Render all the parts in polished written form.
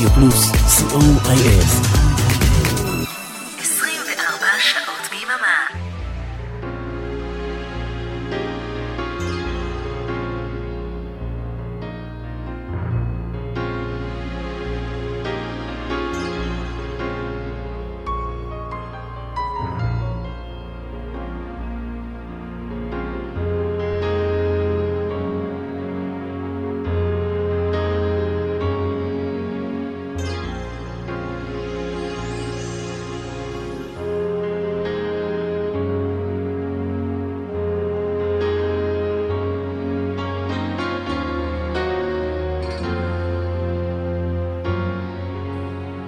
רדיו פלוס, COIF. 24 שעות ביממה.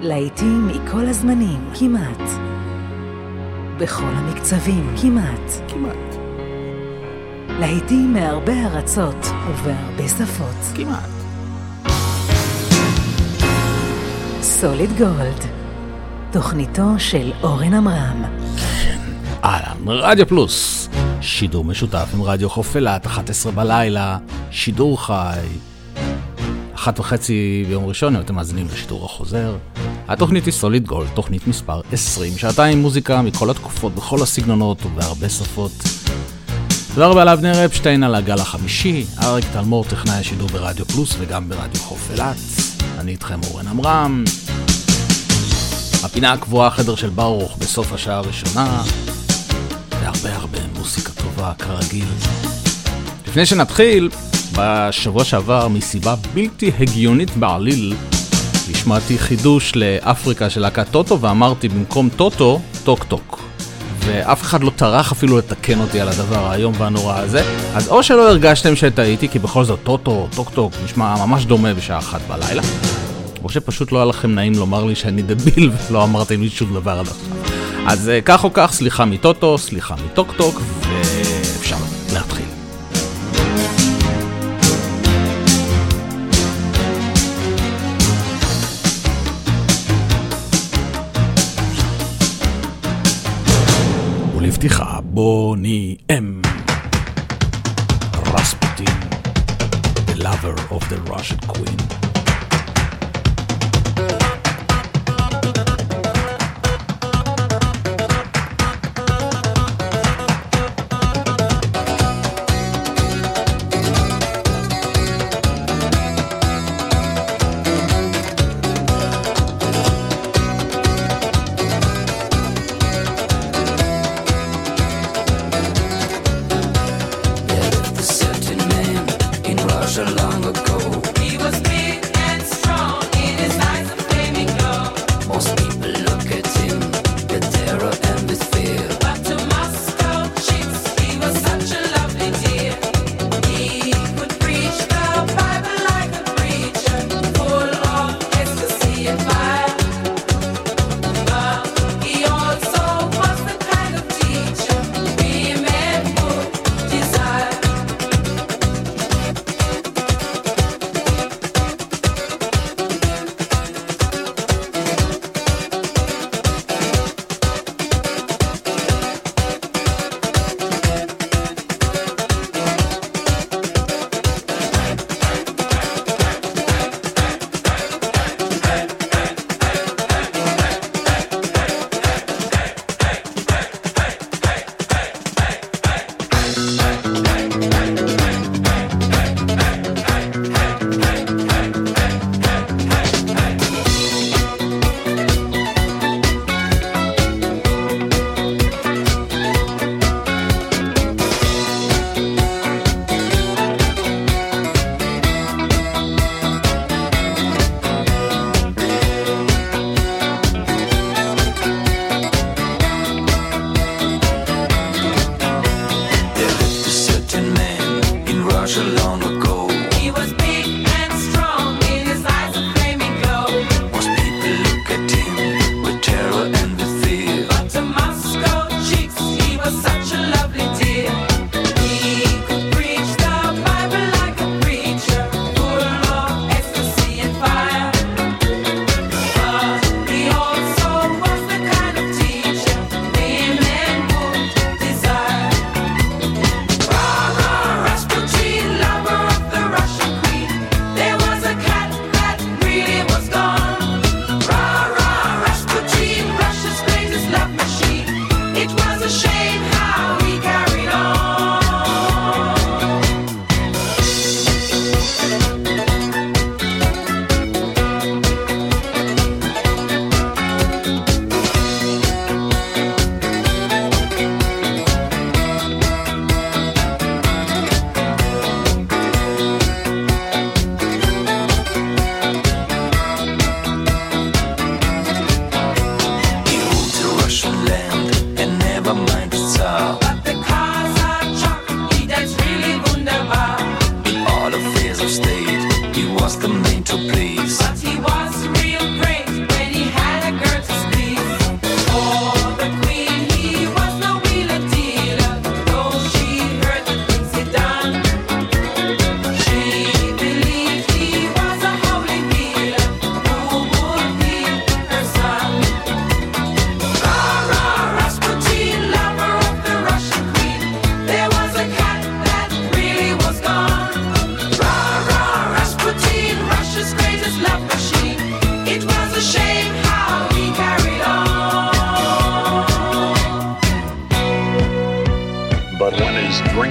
לעיתים מכל הזמנים, כמעט. בכל המקצבים, כמעט. כמעט. לעיתים מהרבה ארצות ובהרבה שפות. כמעט. סוליד גולד, תוכניתו של אורן עמרם. אהלן, רדיו פלוס. שידור משותף עם רדיו חופלת, 11 בלילה, שידור חי. 1:30 ביום ראשון, אתם מאזינים לשידור החוזר. התוכנית היא סוליד גולד, תוכנית מספר 20, שעתיים מוזיקה מכל התקופות, בכל הסגנונות ובהרבה שפות. תודה רבה לאבנר אפשטיין על הגל החמישי, אריק תלמור טכנאי השידור ברדיו פלוס וגם ברדיו חוף אילת. אני איתכם אורן עמרם. הפינה הקבועה, החדר של ברוך בסוף השעה הראשונה, והרבה הרבה מוזיקה טובה כרגיל. לפני שנתחיל, בשבוע שעבר מסיבה בלתי הגיונית בעליל, השמעתי חידוש לאפריקה של להקת טוטו ואמרתי במקום טוטו, טוק טוק. ואף אחד לא טרח אפילו לתקן אותי על הדבר היום והנורא הזה. אז או שלא הרגשתם שטעיתי, כי בכל זאת טוטו, טוק טוק, נשמע ממש דומה בשעה 1 בלילה. או שפשוט לא היה לכם נעים לומר לי שאני דביל ולא אמרתם לי שום דבר עד עכשיו. אז כך או כך, סליחה מטוטו, סליחה מטוק טוק, ואפשר להתחיל. פתיחה, בוני M. Rasputin, the lover of the Russian queen.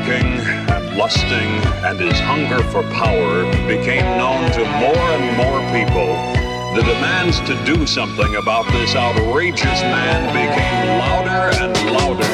drinking and lusting, and his hunger for power became known to more and more people. The demands to do something about this outrageous man became louder and louder.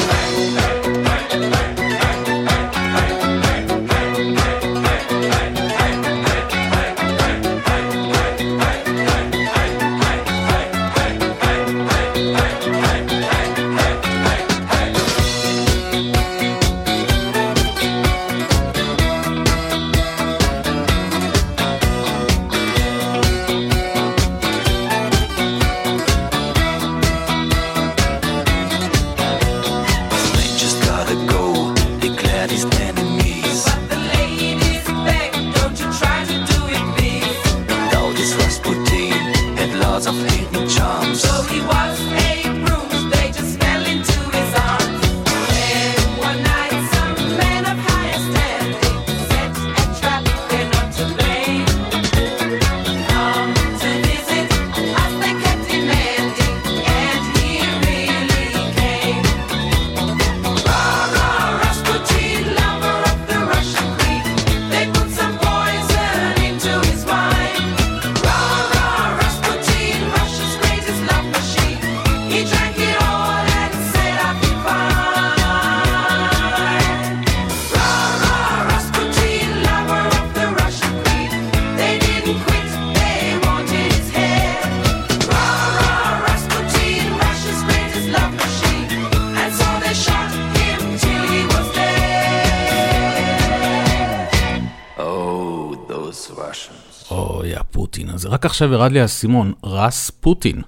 רק עכשיו ירד לי הסימון, רספוטין.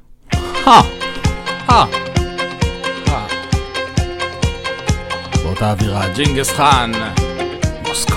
באותה אווירה, ג'ינגיס חאן, מוסקו.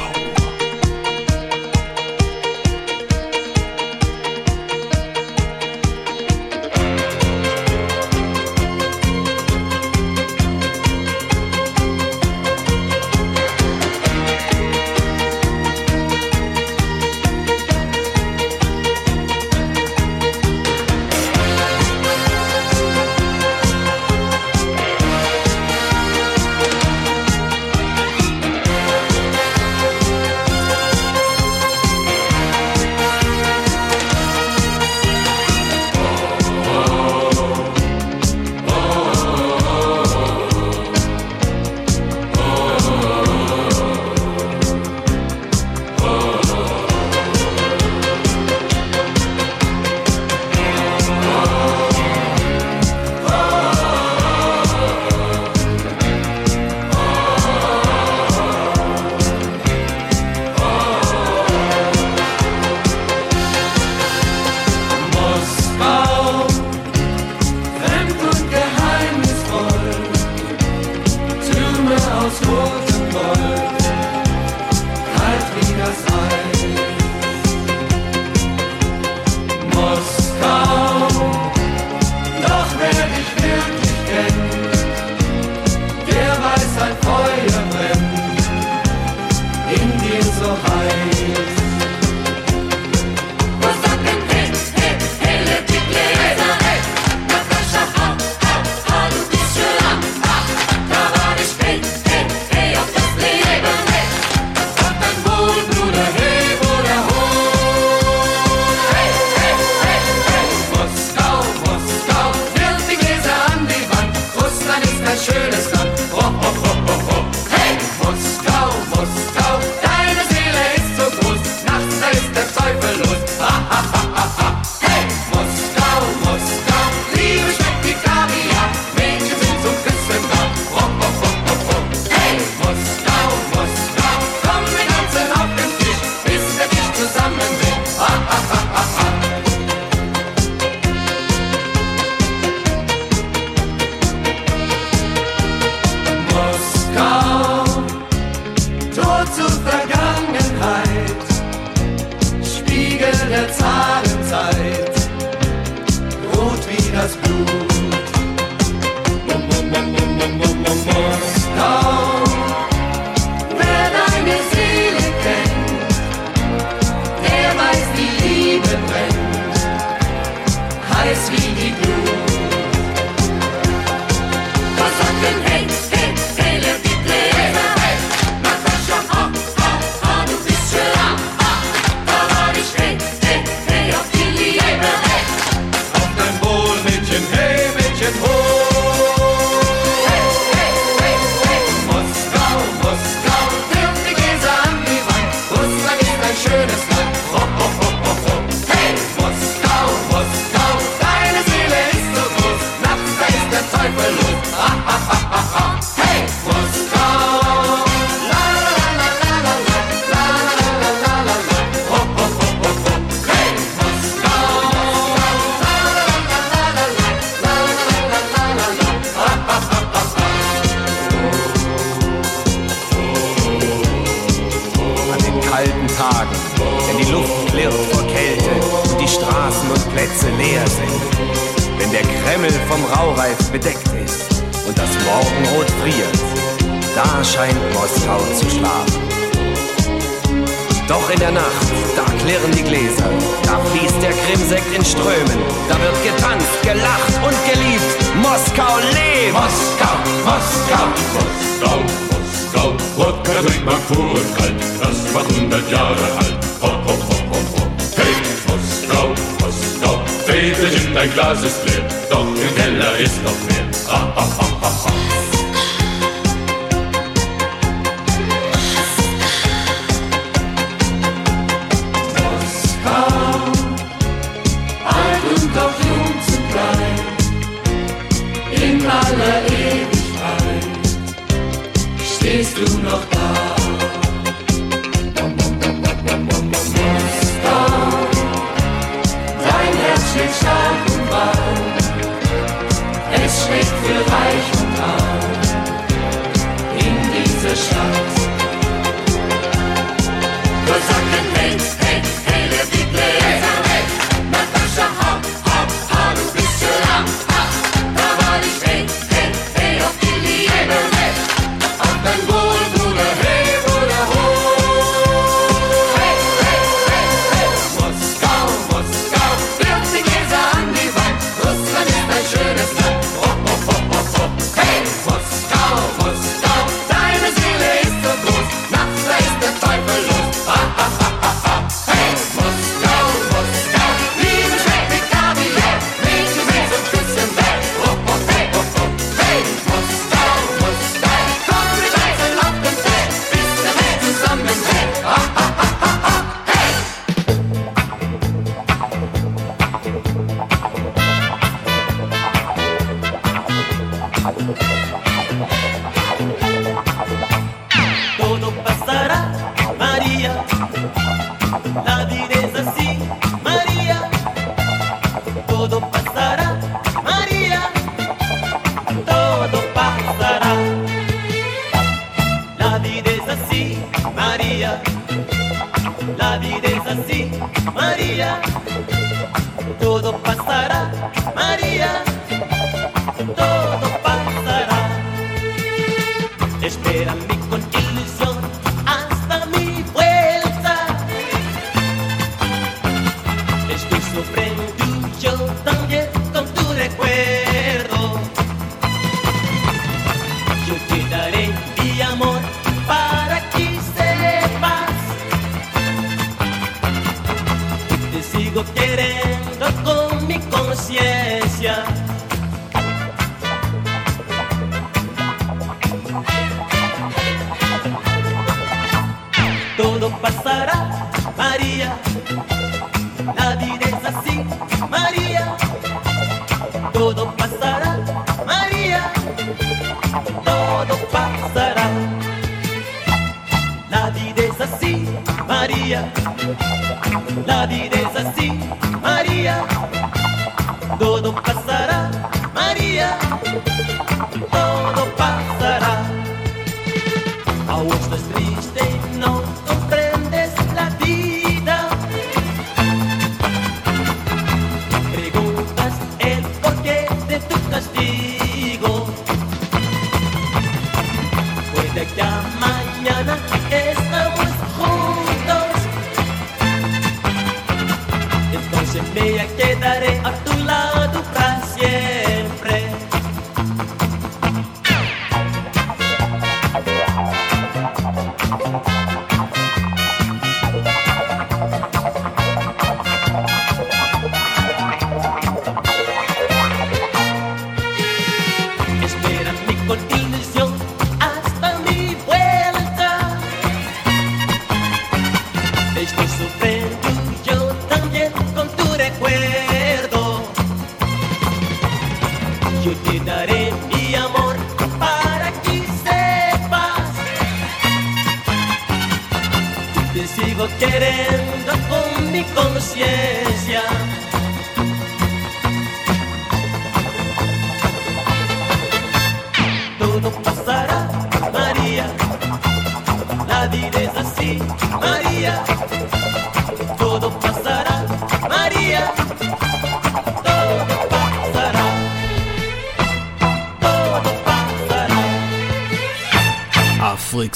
Himmel vom Raureif bedeckt ist und das Morgenrot friert, da scheint Moskau zu schlafen. Doch in der Nacht, da klirren die Gläser, da fließt der Krimsekt in Strömen, da wird getanzt, gelacht und geliebt. Moskau lebt! Moskau, Moskau, Moskau, Moskau, Wodka trinkt man pur und kalt, das war 100 Jahre alt. Hopp, hopp, hopp, hopp, hopp. Hey, Moskau, Moskau, Fähnrich und dein Glas ist leer, doch im Keller ist noch mehr. Ah, ah, ah, ah, ah. Stehst du noch da? Moskau, dein Herz schlägt stark und warm. Es schlägt für reich und arm in dieser Stadt. Kosaken, hey, hey, hey, der Bibel, hey, Natascha, hopp, hopp, hopp, du bist so lang, hopp, da war ich, hey, hey, hey, auf die Liebe. Dein Wohl, Bruder, hey, Bruder, hoch! Hey, hey, hey, hey! Moskau, Moskau, wirft die Gläser an die Wand. Russland ist ein schönes Land. Hopp, hopp, hopp, hopp, hopp. Hey, Moskau, Moskau, deine Seele ist so groß. Nachts, da ist der Teufel los. Ha, ha, ha, ha, ha. Hey, Moskau, Moskau, Liebe schmeckt wie Kaviar. Mädchen sind und küssen weg. Hopp, hopp, hey, hopp, hopp. Hey, Moskau, Moskau.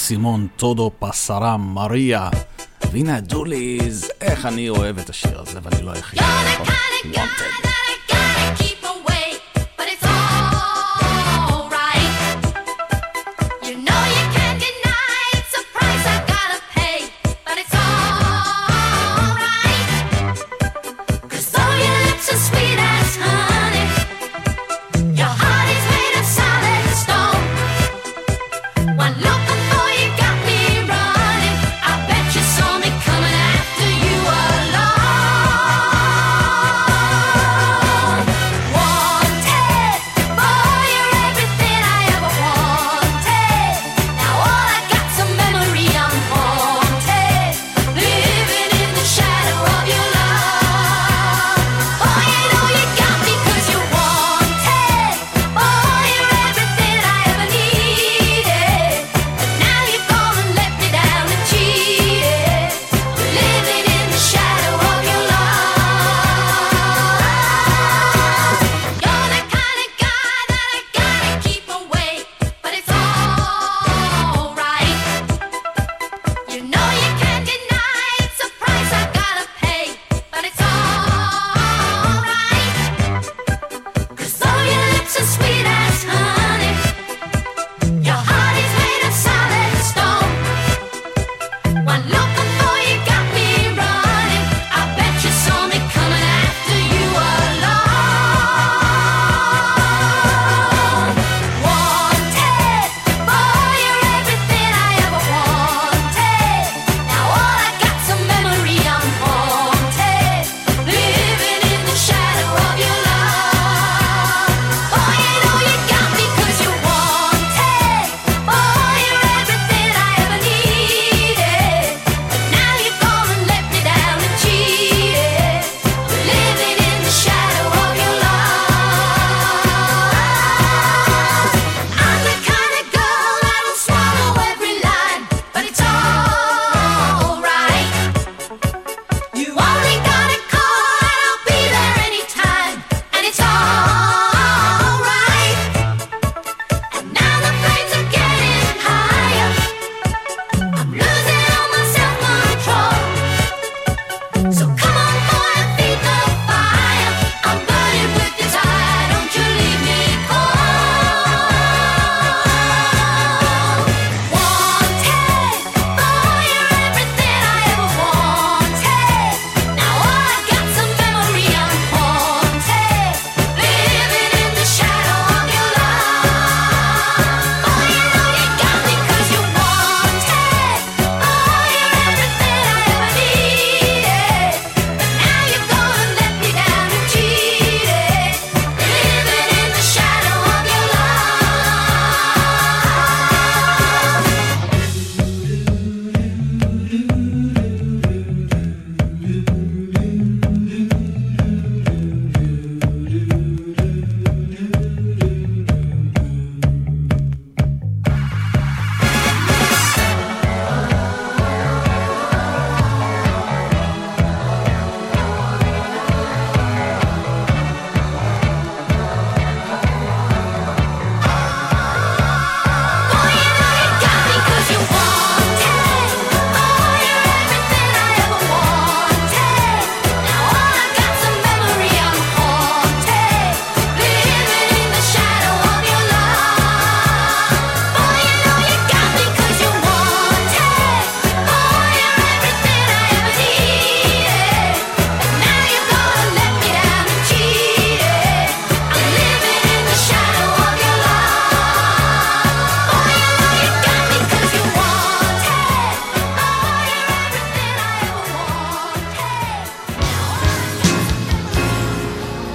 האקסימון טודו פסרה מריה, והנה הדוליז, איך אני אוהב את השיר הזה, ואני לא היחיד.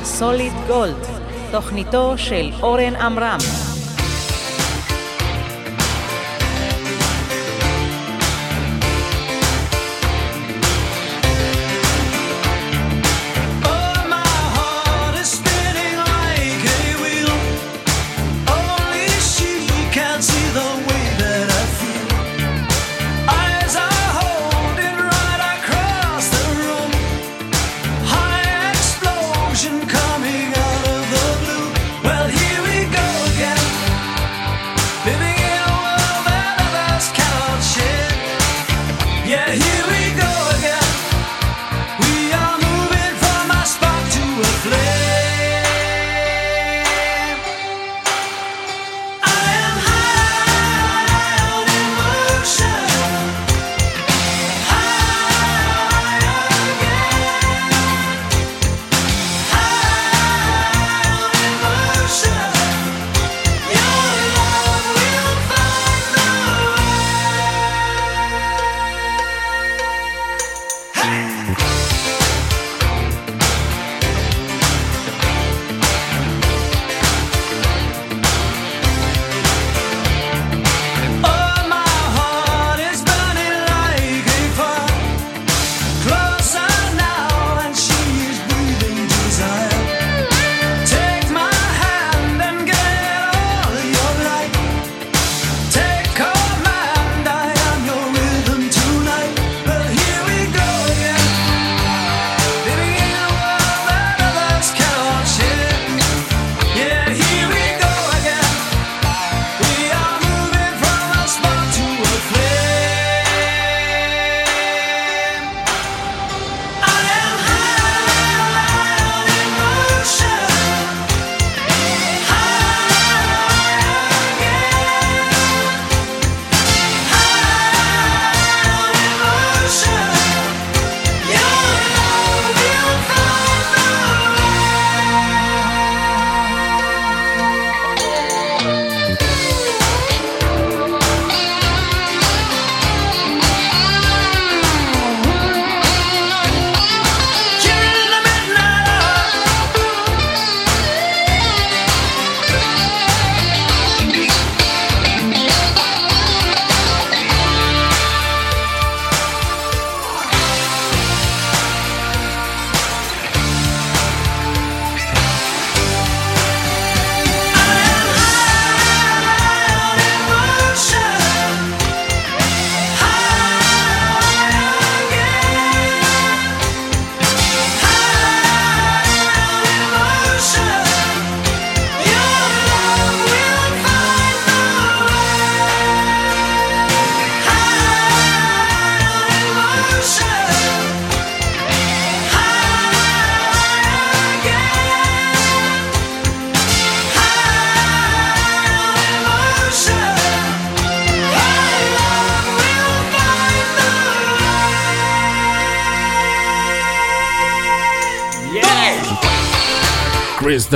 סוליד גולד, תוכניתו של אורן אמרם. Coming out of the blue, well here we go again.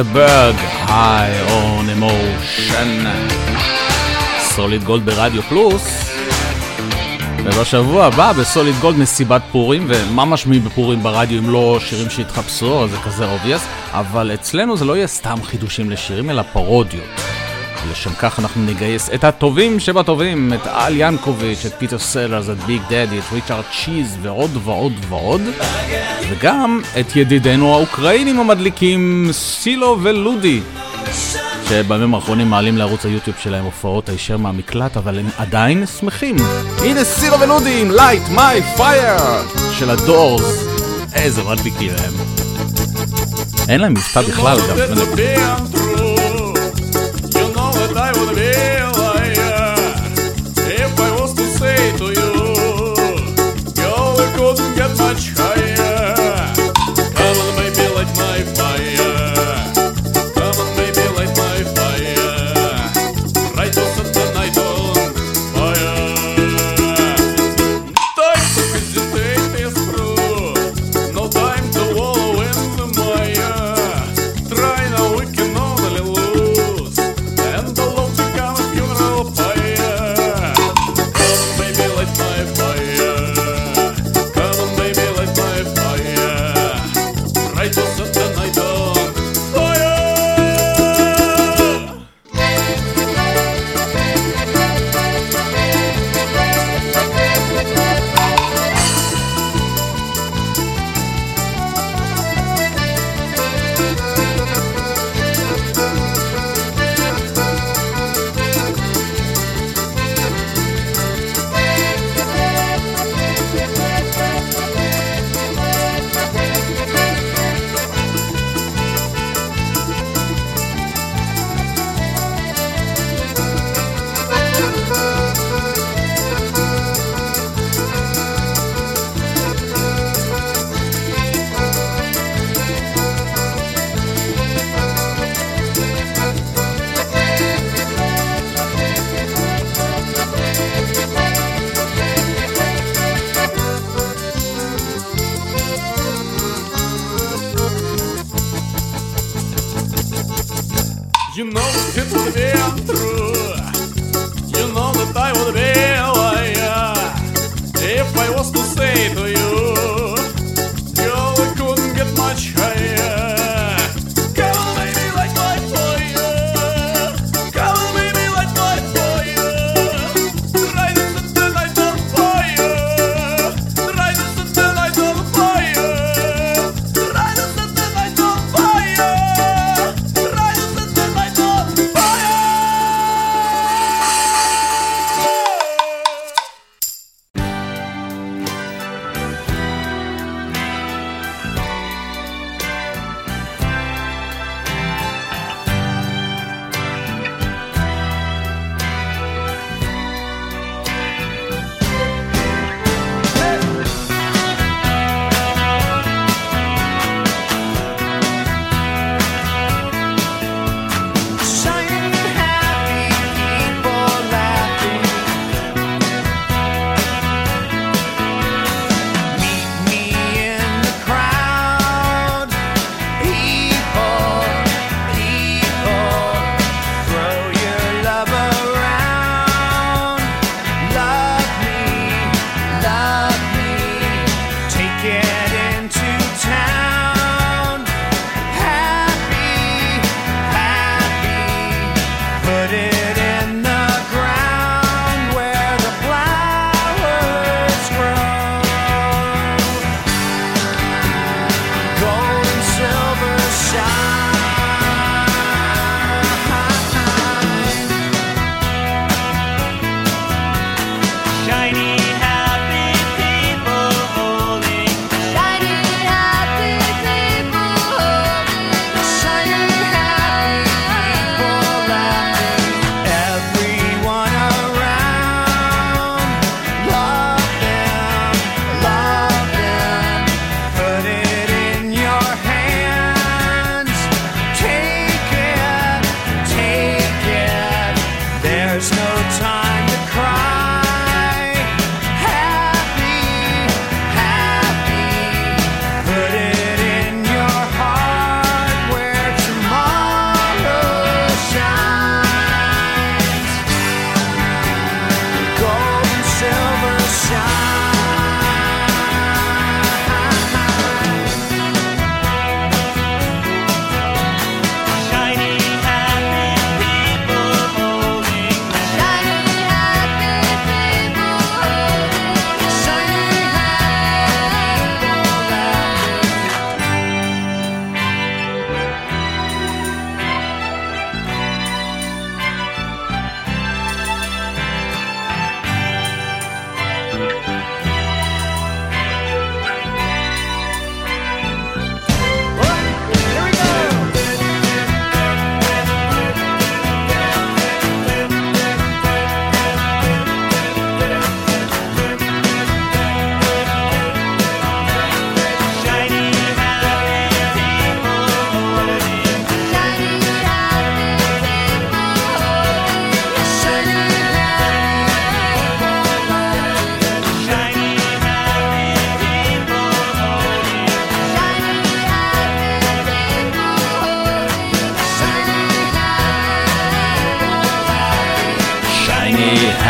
The Bird, High on Emotion. סוליד גולד ברדיו פלוס, ובשבוע הבא בסוליד גולד מסיבת פורים. ומה משמיעים בפורים ברדיו אם לא שירים שהתחפשו? זה כזה אובייס, אבל אצלנו זה לא יהיה סתם חידושים לשירים אלא פרודיות. לשם כך אנחנו נגייס את הטובים שבטובים, את אל ינקוביץ', את פיטר סלרס, את ביג דדי, את ריצ'רד שירס ועוד ועוד ועוד, וגם את ידידינו האוקראינים המדליקים סילו ולודי, שבימים האחרונים מעלים לערוץ היוטיוב שלהם הופעות הישר מהמקלט, אבל הם עדיין שמחים. הנה סילו ולודי עם Light My Fire של הדורס. איזה מדליקים הם, אין להם מבטא בכלל גם. I would be a liar if I was to say to you, girl, I couldn't get much higher. Come on, baby, light my fire. Come on, baby, light my fire. Right off of the night on fire. No time to hesitate is through. No time to wallow in the mire. Try now, we can only lose. And the I would be a liar if I was to say to you,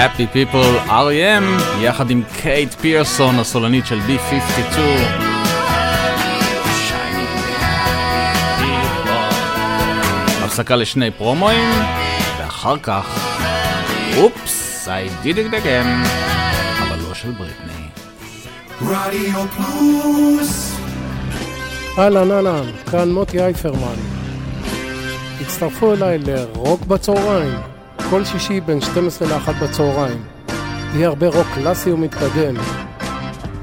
Happy People R.E.M. יחד עם קייט פירסון, הסולנית של B-52. הפסקה לשני פרומואים, ואחר כך Oops, I did it again. אבל לא של בריטני. רדיו פלוס. אהלן, כאן מוטי אייפרמן. הצטרפו אליי לרוק בצהריים. כל שישי בין 12 ל-1 בצהריים. יהיה הרבה רוק קלאסי ומתקדם.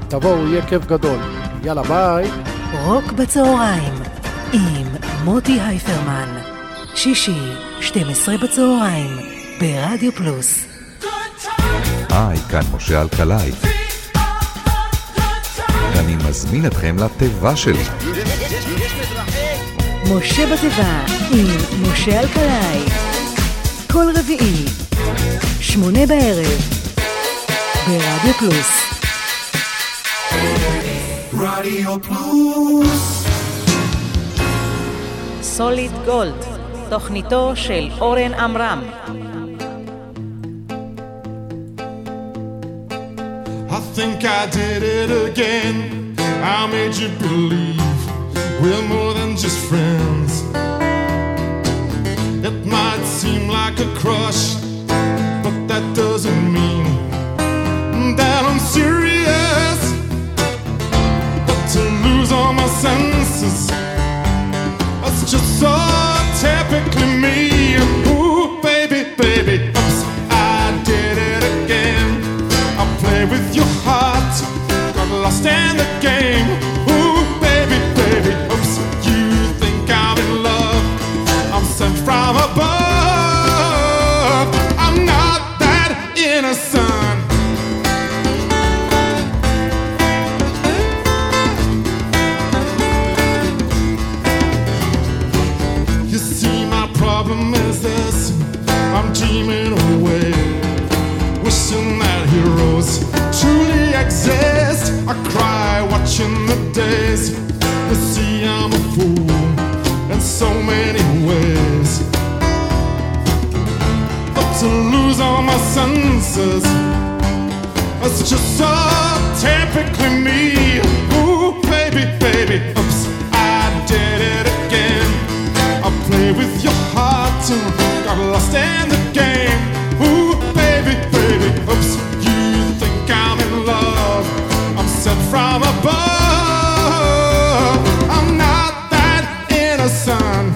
תבואו, יהיה כיף גדול. יאללה, ביי. רוק בצהריים עם מוטי אייפרמן. שישי, 12 בצהריים. ברדיו פלוס. היי, כאן משה אלקלעי. אני מזמין אתכם לתיבה שלי. משה בתיבה עם משה אלקלעי. כל רביעי, 8 בערב, ברדיו פלוס. רדיו פלוס. סוליד גולד, תוכניתו של אורן עמרם. I think I did it again. I made you believe we're more than just friends. It might seem like a crush, but that doesn't mean that I'm serious. But to lose all my senses, that's just so typically me. Ooh, baby, oops, I did it again. I play with your heart, got lost in the game. Ooh, baby, oops, you think I'm in love, I'm sent from above. I'm not that innocent. You see, my problem is this, I'm dreaming away, wishing that heroes truly exist. I cry watching the days. You see, I'm a fool in so many ways. But to lose all my senses, that's just so typically me. Ooh, baby, oops, I did it again. I play with your heart and got lost in the game. Ooh, baby, oops, you think I'm in love, I'm sent from above, I'm not that innocent.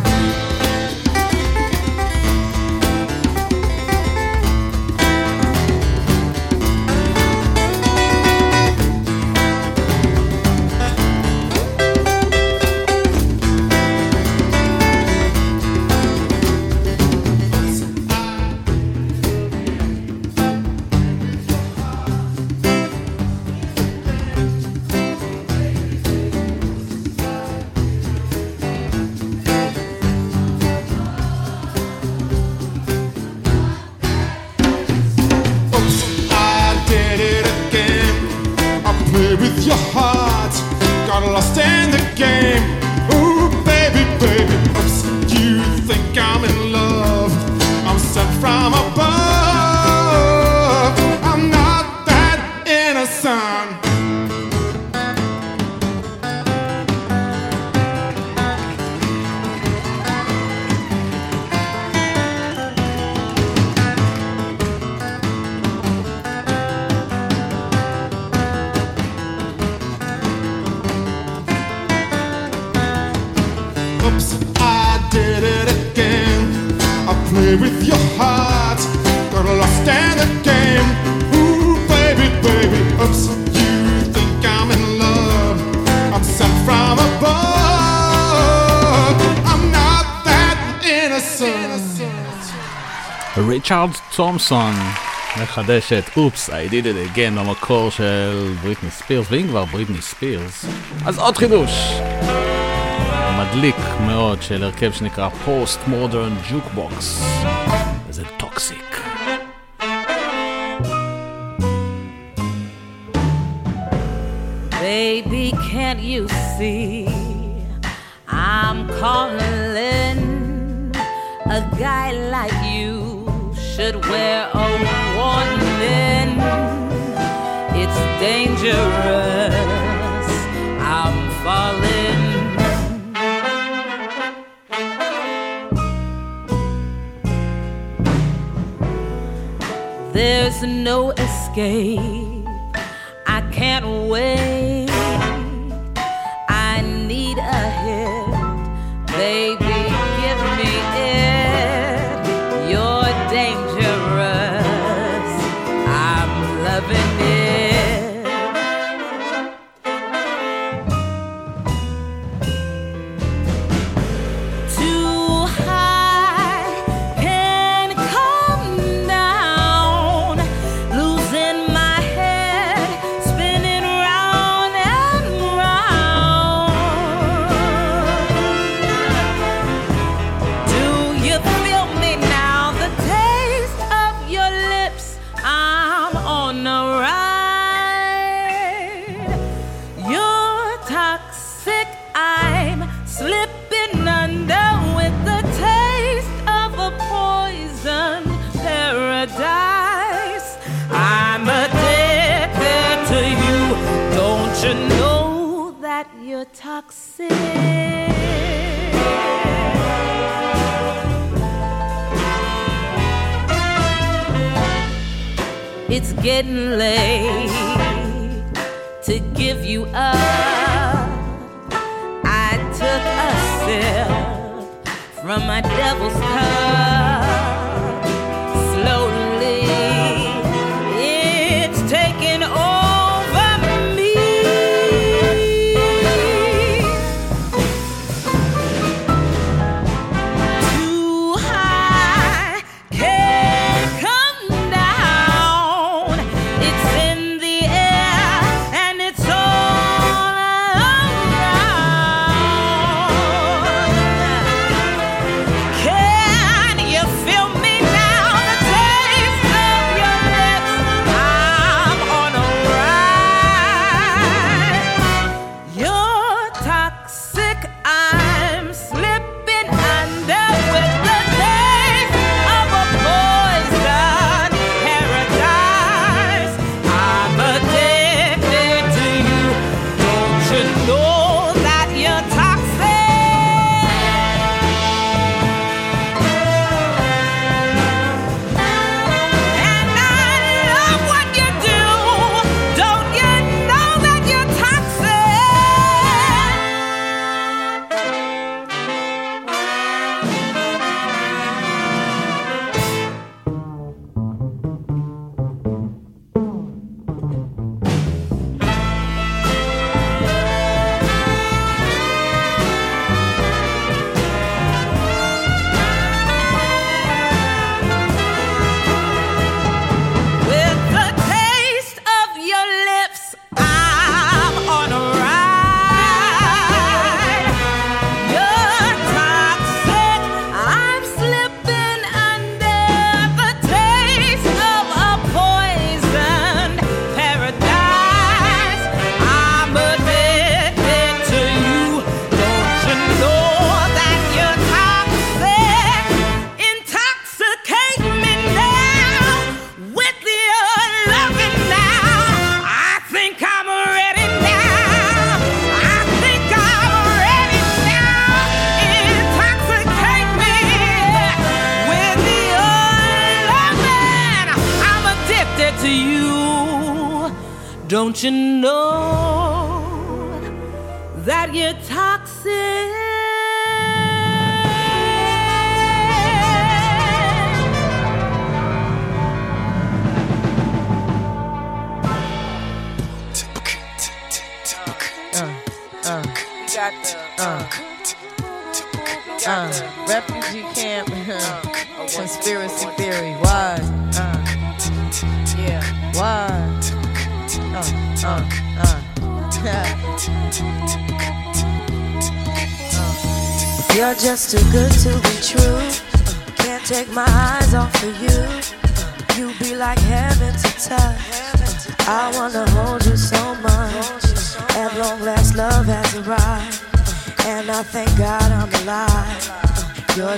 ריצ'רד תומפסון מחדש את Oops, I did it again במקור של בריטני ספירס, ואם כבר בריטני ספירס, אז עוד חידוש מדליק מאוד של הרכב שנקרא Postmodern Jukebox, וזה טוקסיק. Baby, can't you see I'm calling? A guy like you should wear a warning. running, it's dangerous, I'm falling. There's no escape, I can't wait, I need a hit, baby, give me it, you're dangerous, I'm loving it, too high. It's getting late to give you up. I took a sip from my devil's cup. Slowly, it's taking over me. Too high can't come down. It's in the air and it's all around. Can you feel me now? The taste of your lips, I'm on a ride. You're toxic, I'm slipping under with the taste of a poison paradise. I'm addicted to you. Don't you know that you're toxic? And I love what you do. Don't you know that you're toxic? With the taste of your lips, I'm on a ride. You're toxic, I'm slipping under the taste of a poisoned paradise. I'm addicted to you. Don't you know that you're toxic? Intoxicate me now. With your loving now, I think I'm ready now. I think I'm ready now. Intoxicate me with your loving. I'm addicted to you. Don't you know that you're toxic? Refugee camp, conspiracy theory. Why? Yeah. Why? You're just too good to be true. Can't take my eyes off of you. You be like heaven to touch. I wanna hold you so much. At long last, love has arrived, and I thank God I'm alive. You're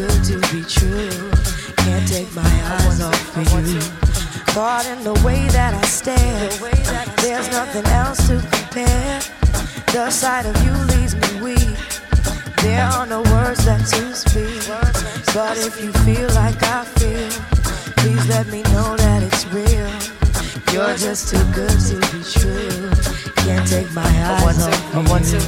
good to be true. Can't take my eyes off of you. Caught in the way that I stare. There's nothing else to compare. The sight of you leaves me weak. There are no words left to speak. But if you feel like I feel, please let me know that it's real. You're just too good to be true. Can't take my eyes off you. I want to.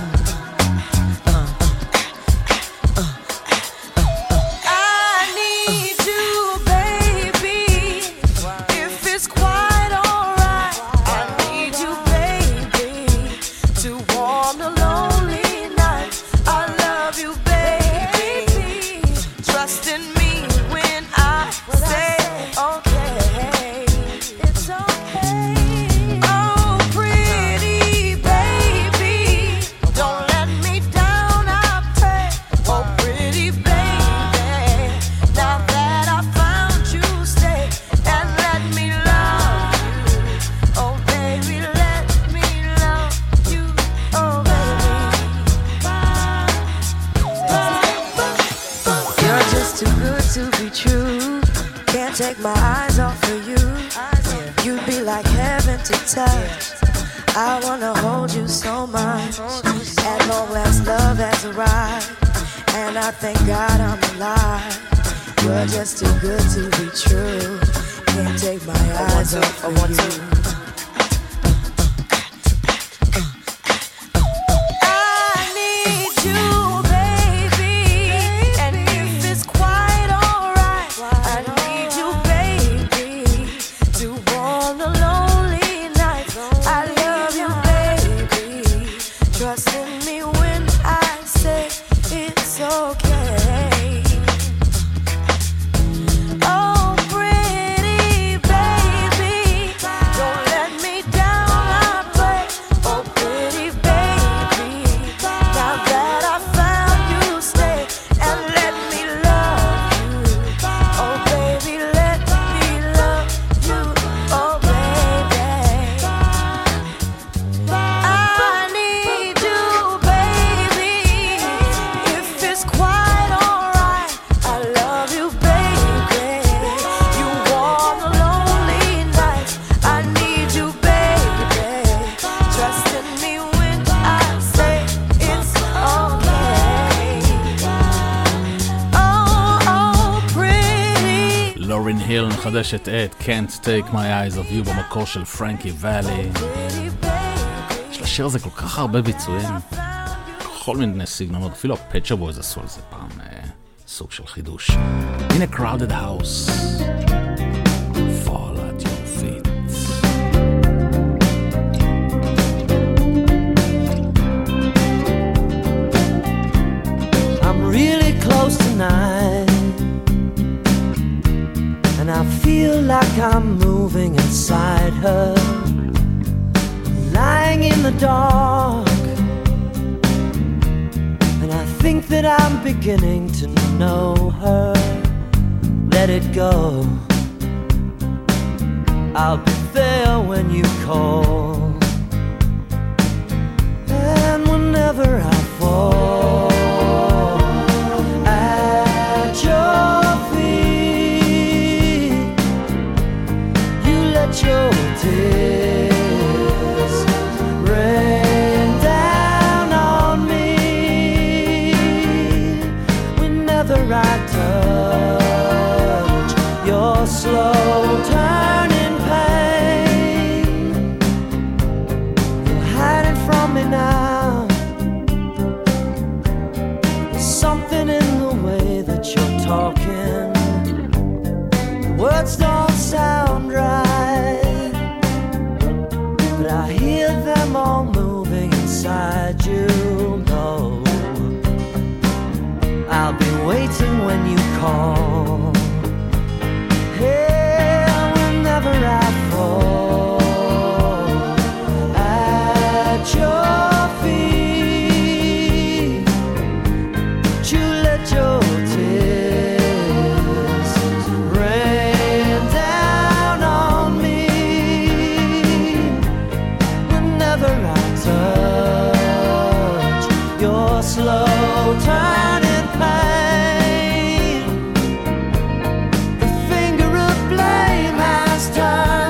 חדשת את Can't Take My Eyes of You במקור של פרנקי ואלי. יש לשיר הזה כל כך הרבה ביצועים, כל מיני סגנונות, אפילו הפט שבויז עשו על זה פעם סוג של חידוש. In a crowded house, fall at your feet. I'm really close tonight, I feel like I'm moving inside her, lying in the dark, and I think that I'm beginning to know her. Let it go, I'll be there when you call, and whenever I fall at your your tears rain down on me whenever I touch your slow turning pain. You're hiding from me now, there's something in the way that you're talking, the words don't sound right, them all moving inside you. No, I'll be waiting when you call. Hey, whenever I fall at your feet, would you let your finger of blame has turned.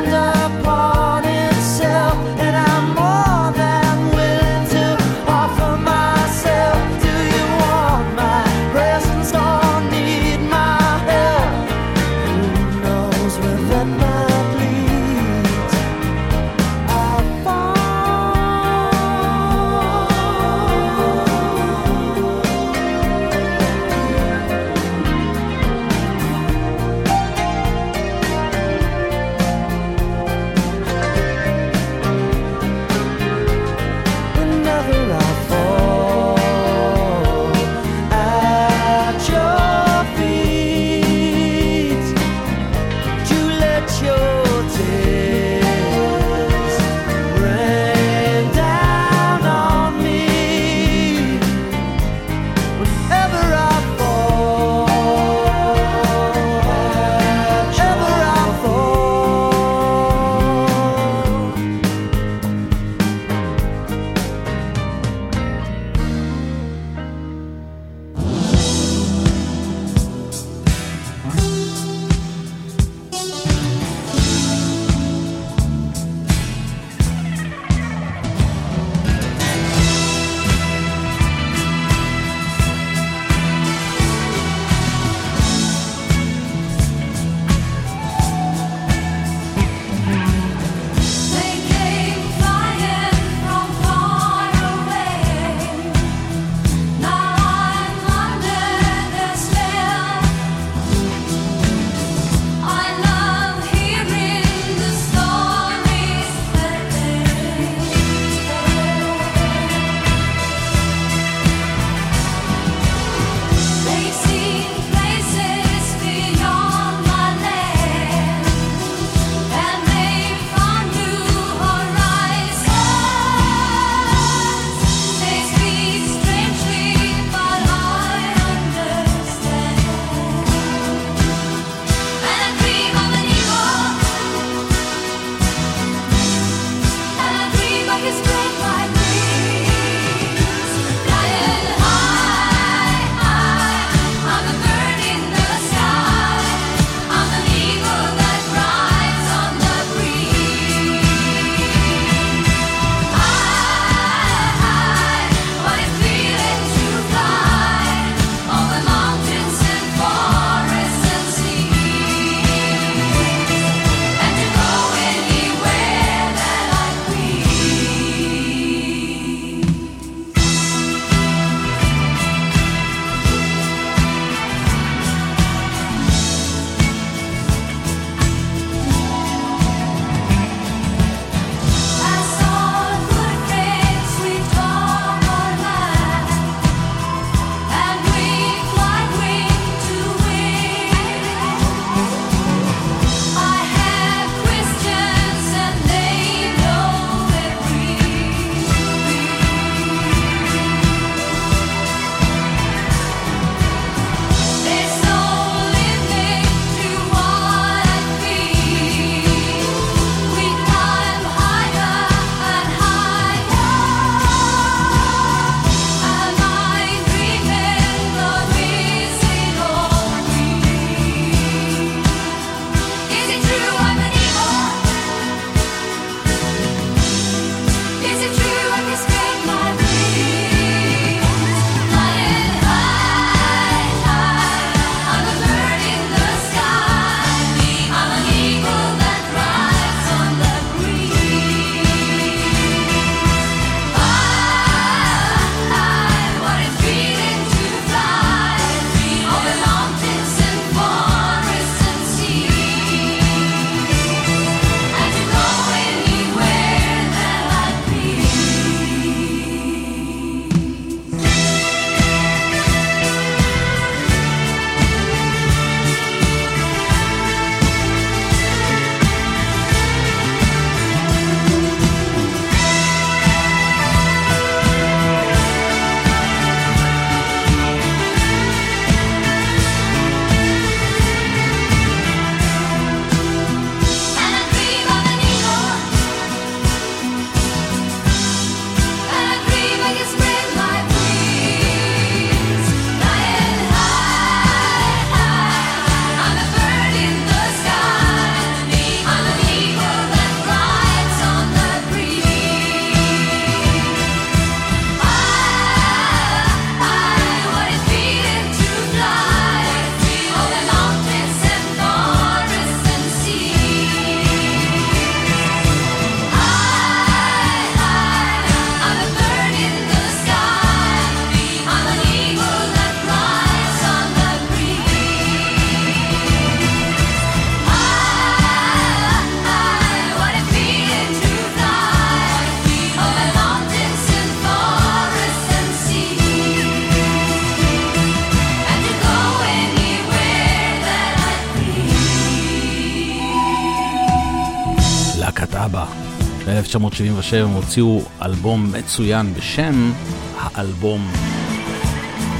ב-1977 הם הוציאו אלבום מצוין בשם האלבום,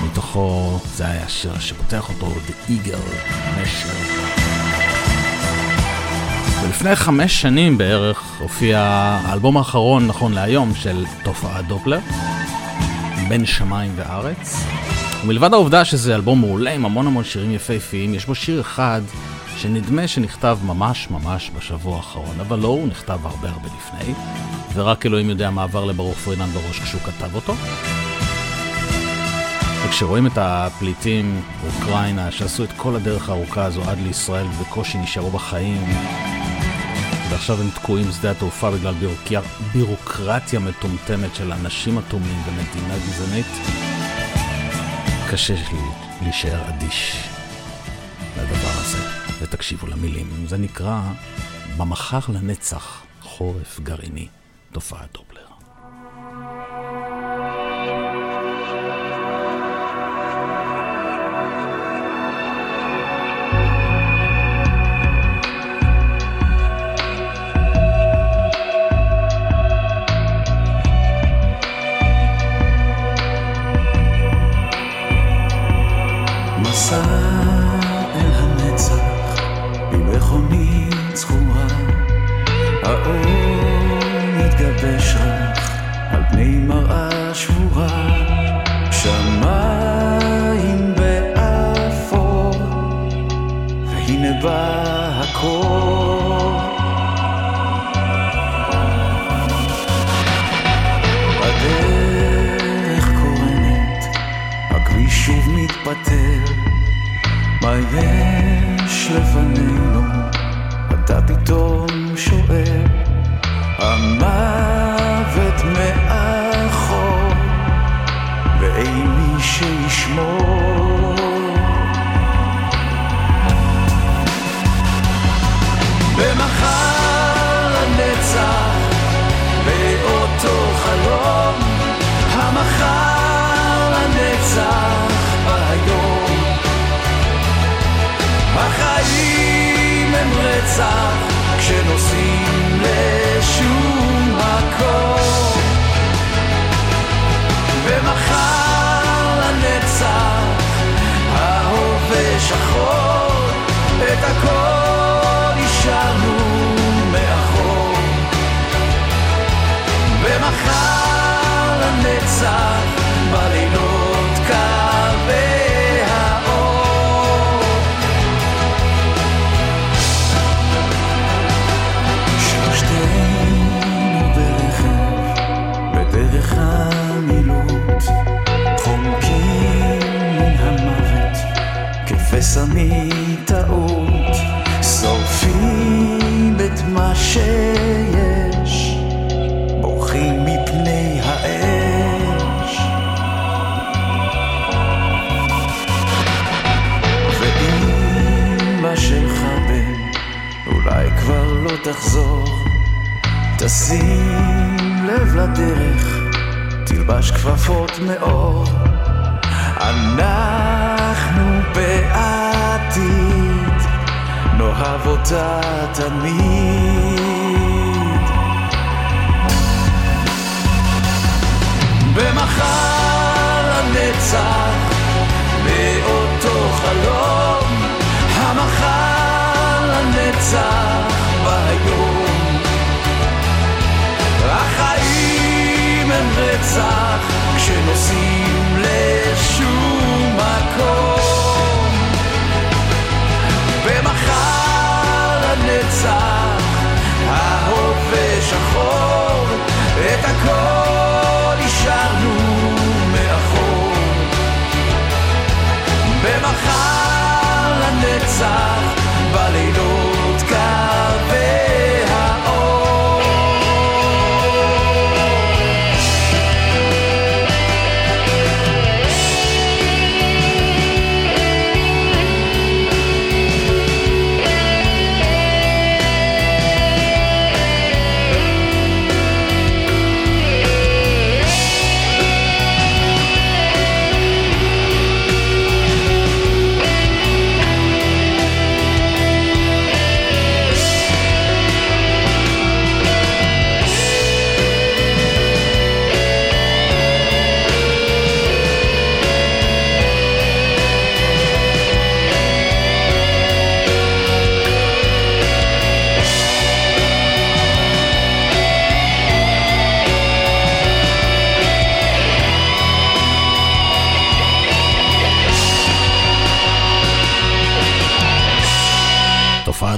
מתוכו זה היה שיר שפותח אותו, The Eagle Measure. ולפני 5 שנים בערך הופיע האלבום האחרון נכון להיום של תופעת דופלר, בין שמיים וארץ. ומלבד העובדה שזה אלבום מעולה עם המון המון שירים יפהפיים, יש בו שיר אחד שנדמה שנכתב ממש ממש בשבוע האחרון, אבל לא, הוא נכתב הרבה הרבה לפני, ורק אלוהים יודע מה עבר לברוך פרידן בראש כשהוא כתב אותו. וכשרואים את הפליטים באוקראינה שעשו את כל הדרך הארוכה הזו עד לישראל ובקושי נשארו בחיים, ועכשיו הם תקועים שדה התעופה בגלל בירוקרטיה מטומטמת של אנשים אטומים במדינה גזענית, קשה לי להישאר אדיש לדבר הזה. ותקשיבו למילים, זה נקרא במחר לנצח, חורף גרעיני, תופעת דופלר.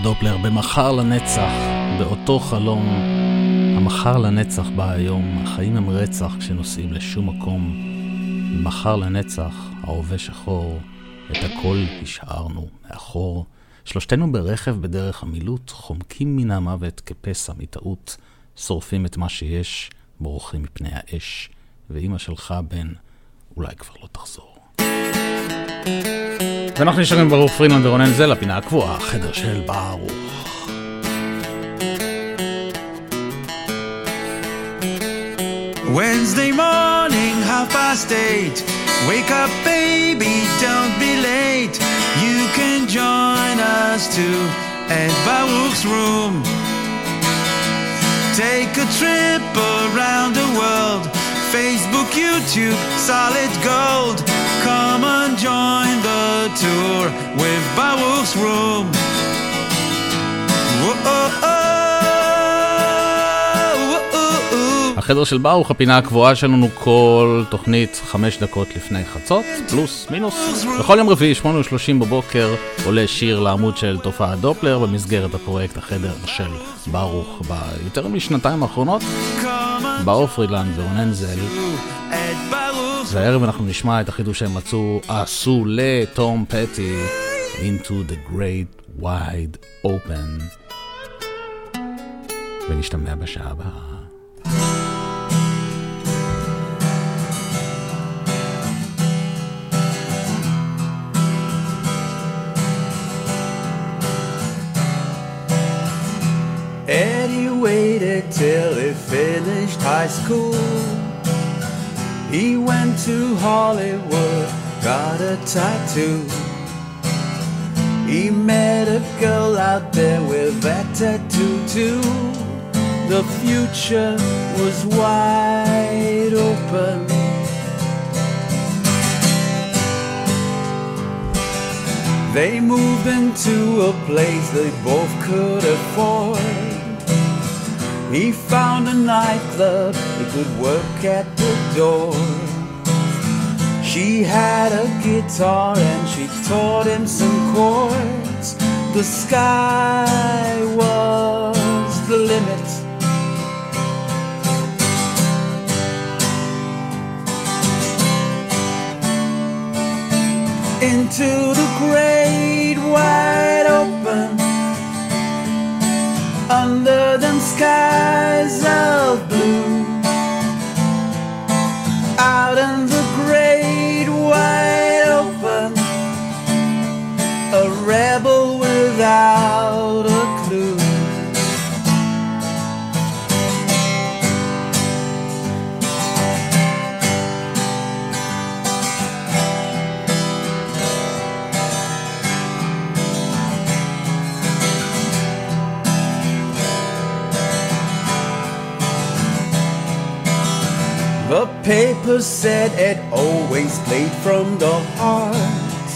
דופלר במחר לנצח, באותו חלום. המחר לנצח בא היום, החיים הם רצח כשנוסעים לשום מקום. מחר לנצח, ההווה שחור, את הכל השארנו מאחור. שלושתנו ברכב בדרך המילוט, חומקים מן המוות כפסע מטעות, שורפים את מה שיש, בורחים מפני האש, ואמא שלך בן, אולי כבר לא תחזור. ואנחנו נשארים ברוך פרידמן ורונן זל, הפינה הקבועה, החדר של ברוך. Wednesday morning, 8:30. Wake up baby, don't be late. You can join us too at Baruch's room. Take a trip around the world. Facebook, YouTube, Solid Gold. Come and join the tour with Baruch's Room. החדר של ברוך, הפינה הקבועה שלנו כל תוכנית 5 דקות לפני חצות, פלוס, מינוס. בכל יום רביעי, 8:30 בבוקר, עולה שיר לעמוד של תופעת דופלר במסגרת הפרויקט החדר של ברוך ביותר משנתיים האחרונות. ברוך פרידן ורונן זל. והערב אנחנו נשמע את החידוש שהם עשו לטום פטי, Into the Great Wide Open, ונשתמע בשעה הבאה. Eddie waited till he finished high school. He went to Hollywood, got a tattoo. He met a girl out there with that tattoo too. The future was wide open. They moved into a place they both could afford. He found a nightclub, he could work at the door. She had a guitar and she taught him some chords. The sky was the limit. Into the great wide open, under them skies of blue, out in the great wide open, a rebel without a clue. The paper said it always played from the heart.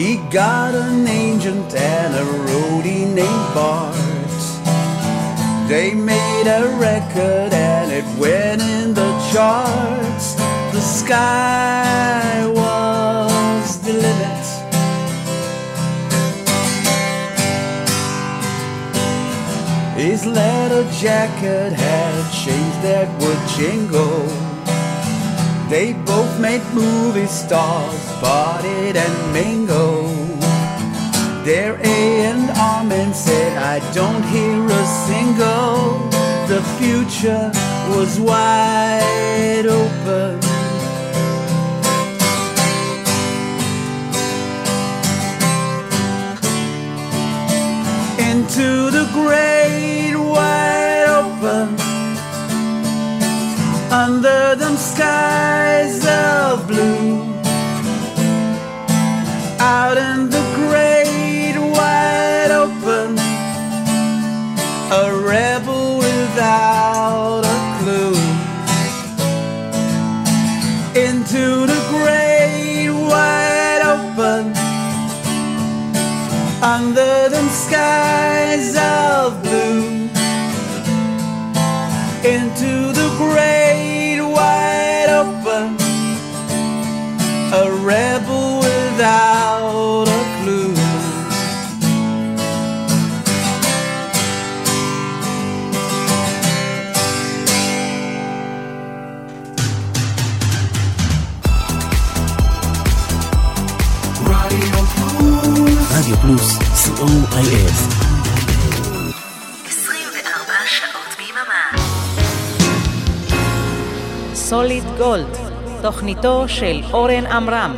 He got an agent and a roadie named Bart. They made a record and it went in the charts. The sky was the limit. His leather jacket had chains that would jingle. They both made movie stars, partied and mingled. Their A&R man said, I don't hear a single. The future was wide open. Into the great wide open, under them skies of blue, out in the great wide open, a rebel without a clue. Into the great wide open, under them skies of blue, into the great wide open, a rebel without a clue. רדיו פלוס, COIF. 24 שעות ביממה. סוליד גולד, תוכניתו של אורן עמרם.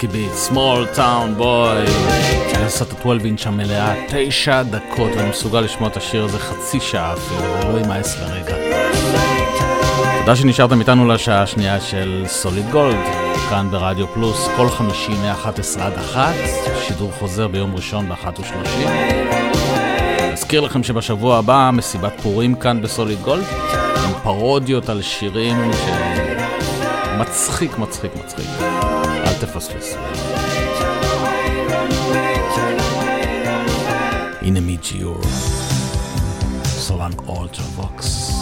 קונסקי ביט, Small Town Boy. אני עושה את ה-12 שם מלאה 9 דקות, ואני מסוגל לשמוע את השיר הזה חצי שעה אפילו, לא ימאס לרגע. תודה שנשארתם איתנו לשעה השנייה של סוליד גולד, כאן ברדיו פלוס, כל חמישי מ-11 עד 1, שידור חוזר ביום ראשון ב-1:30. אזכיר לכם שבשבוע הבא מסיבת פורים כאן בסוליד גולד, עם פרודיות על שירים מצחיק, מצחיק, מצחיק. אל תפספס. הנה מיג'יור, סולן אולטר ווקס.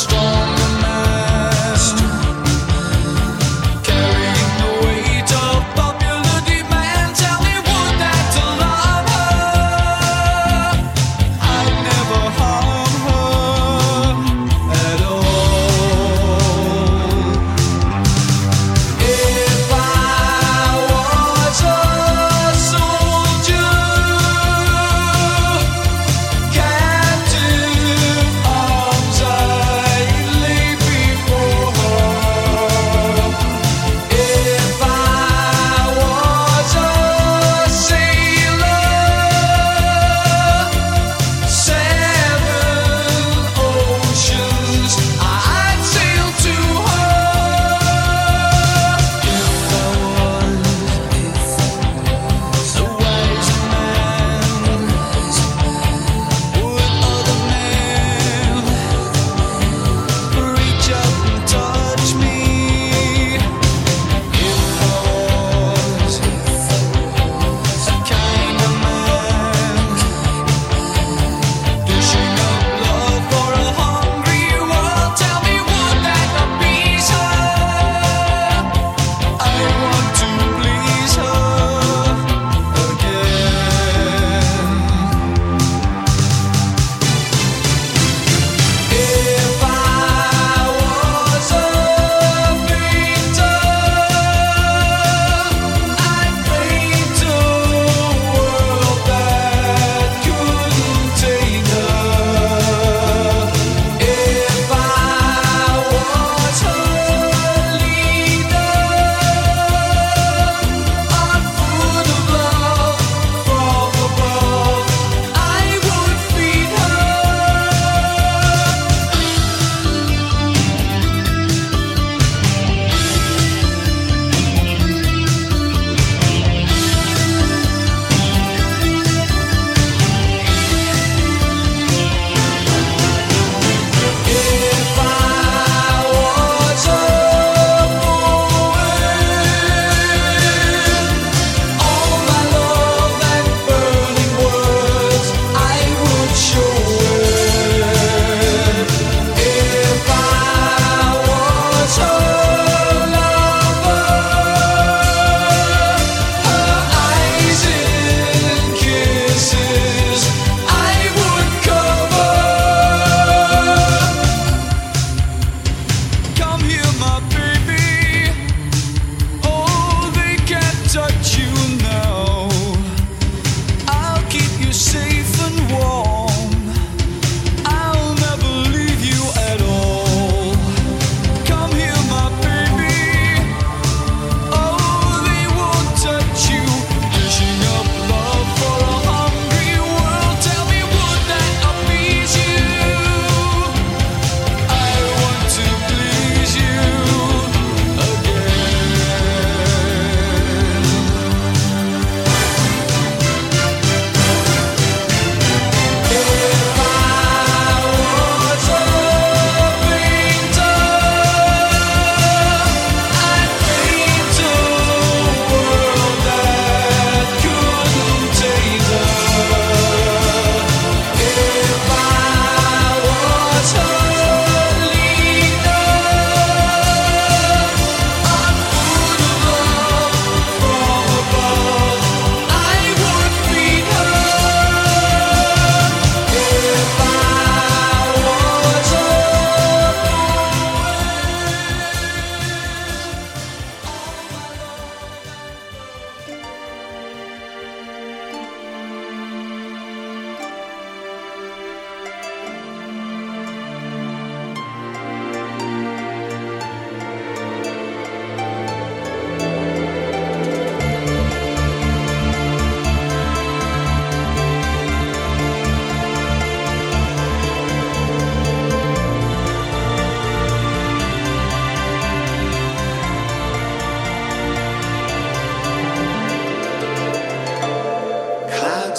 Strong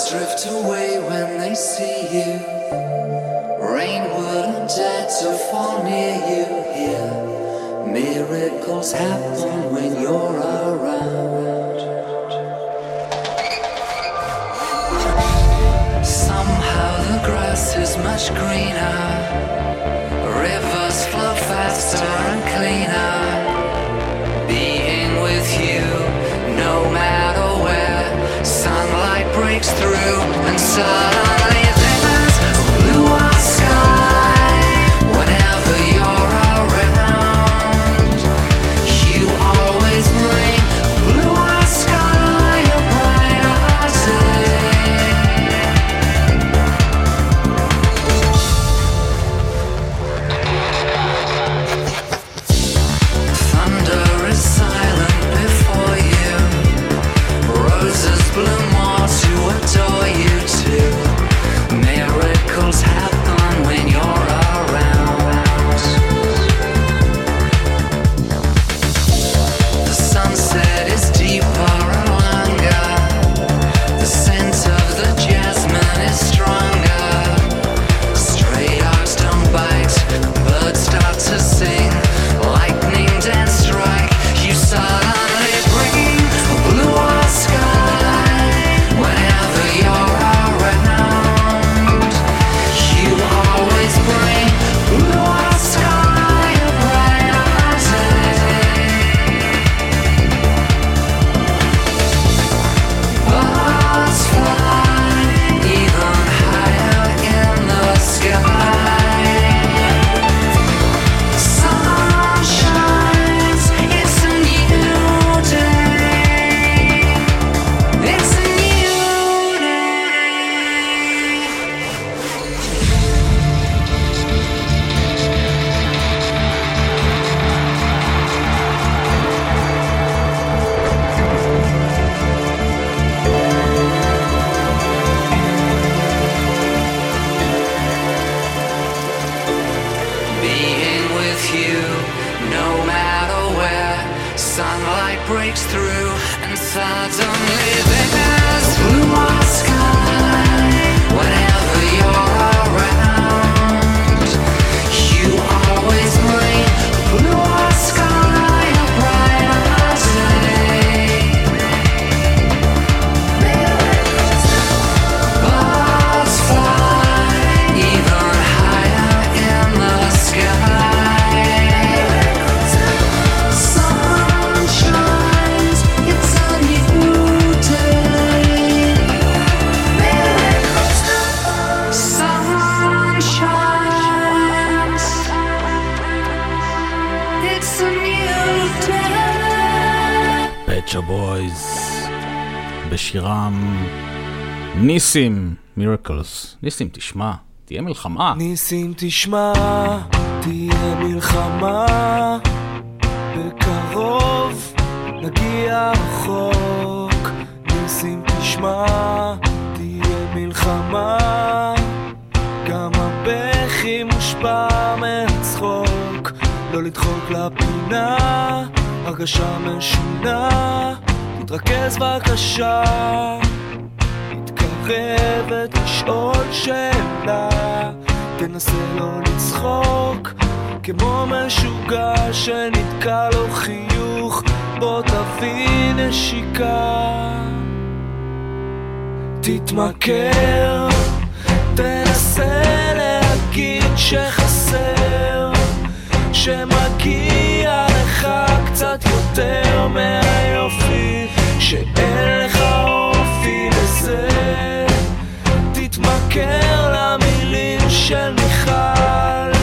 Clouds drift away when they see you. Rain wouldn't dare to fall near you here. Miracles happen when you're around. Somehow the grass is much greener. Rivers flow faster and cleaner. Breaks through and suddenly there's a blue sky. Whenever you're around, you always bring a blue sky upon us. Thunder is silent before you. Roses bloom. Adore you too. Miracles happen when you're around. The sunset is deeper and longer. The scent of the jasmine is stronger. Stray dogs don't bite. Birds start to sing. Lightning dance strike. You suddenly bring a blue sky. ניסים, מירקלס. ניסים תשמע, תהיה מלחמה. ניסים תשמע, תהיה מלחמה. בקרוב נגיע רחוק. ניסים תשמע, תהיה מלחמה. גם הבכי מושפע מהצחוק. לא לדחוק לפינה, הרגשה משונה. תתרכז בבקשה. חייבת לשאול שאלה, תנסה לא לצחוק כמו משוגע שנתקע לו חיוך. בוא תביא נשיקה, תתמכר, תנסה להגיד שחסר, שמגיע לך קצת יותר מהיופי, שאין לך אופי לזה. תתמכר למילים של מיכל,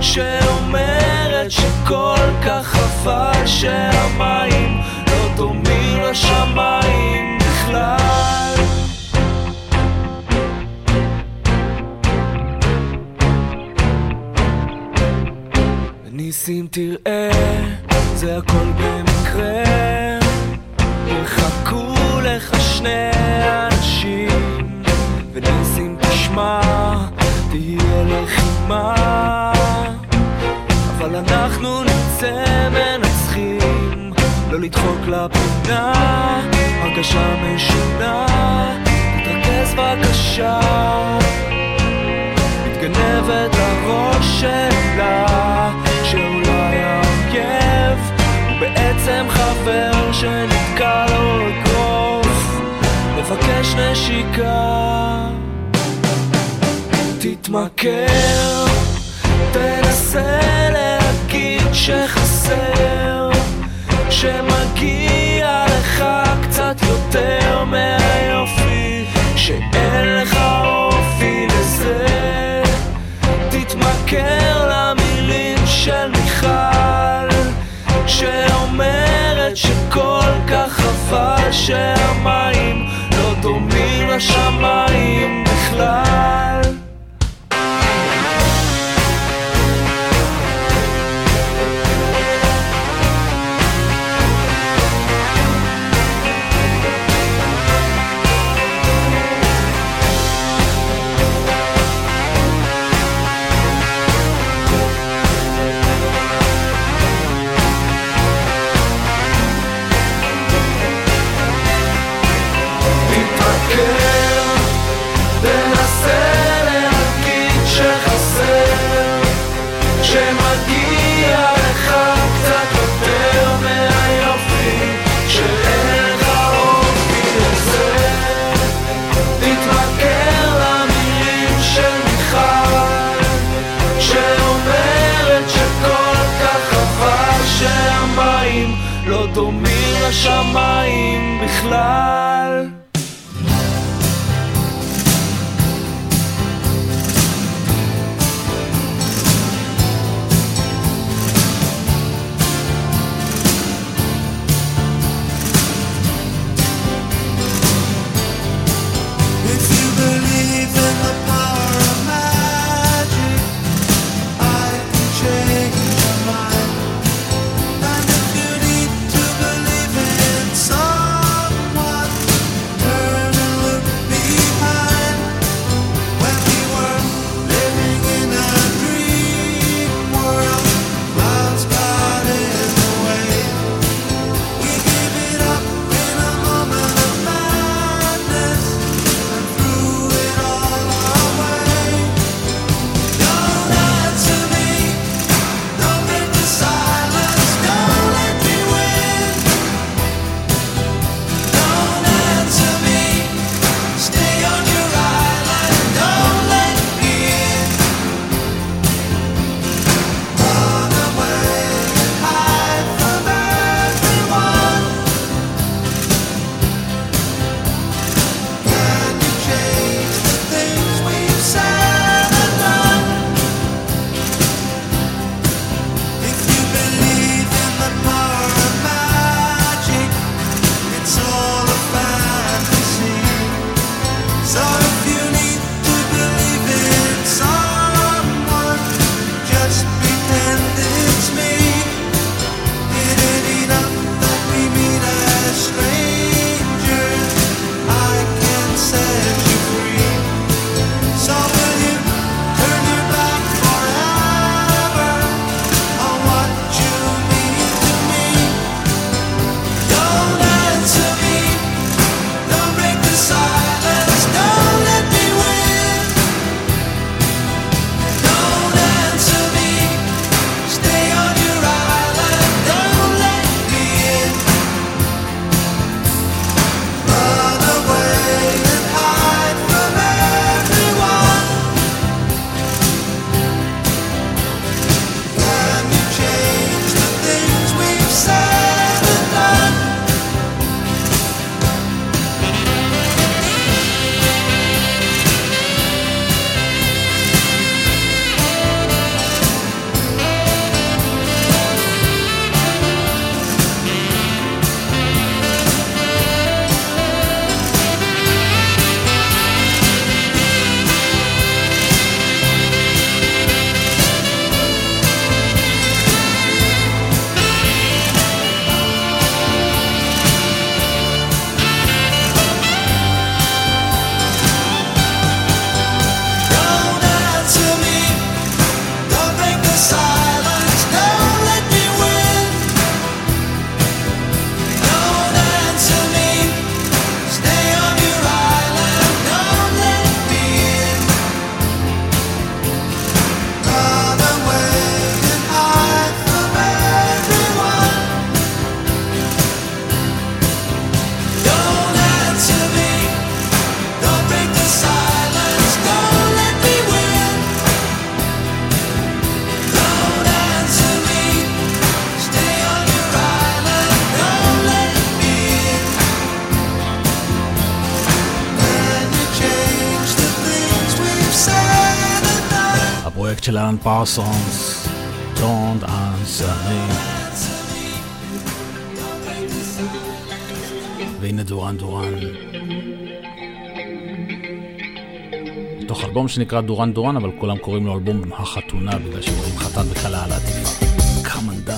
שאומרת שכל כך חבל שהמים לא דומים לשמיים בכלל. ניסים תראה, זה הכל במקרה, יחכו לך שני אנשים. וניסים תשמע, תהיה לחימה, אבל אנחנו נצא מנצחים. לא לדחוק לפינה, הרגשה משונה, תתרכז אישה מתגנבת לראש שלה שאולי האויב הוא בעצם חבר שנתקע לו אגרוף מבקש נשיקה תתמכר תנסה להגיד שחסר שמגיע לך קצת יותר מהיופי שאין לך אופי לזה תתמכר למילים של מיכל שאומרת שכל כך חבל שהמים לא דומים לשמיים בכלל השמיים בכלל Silence, no! הפרויקט של אלן פרסונס, Don't Answer Me. והנה דורן דורן, תוך אלבום שנקרא דורן דורן, אבל כולם קוראים לו אלבום החתונה בגלל שאומרים חתן וכלה על העטיפה. קמנדן.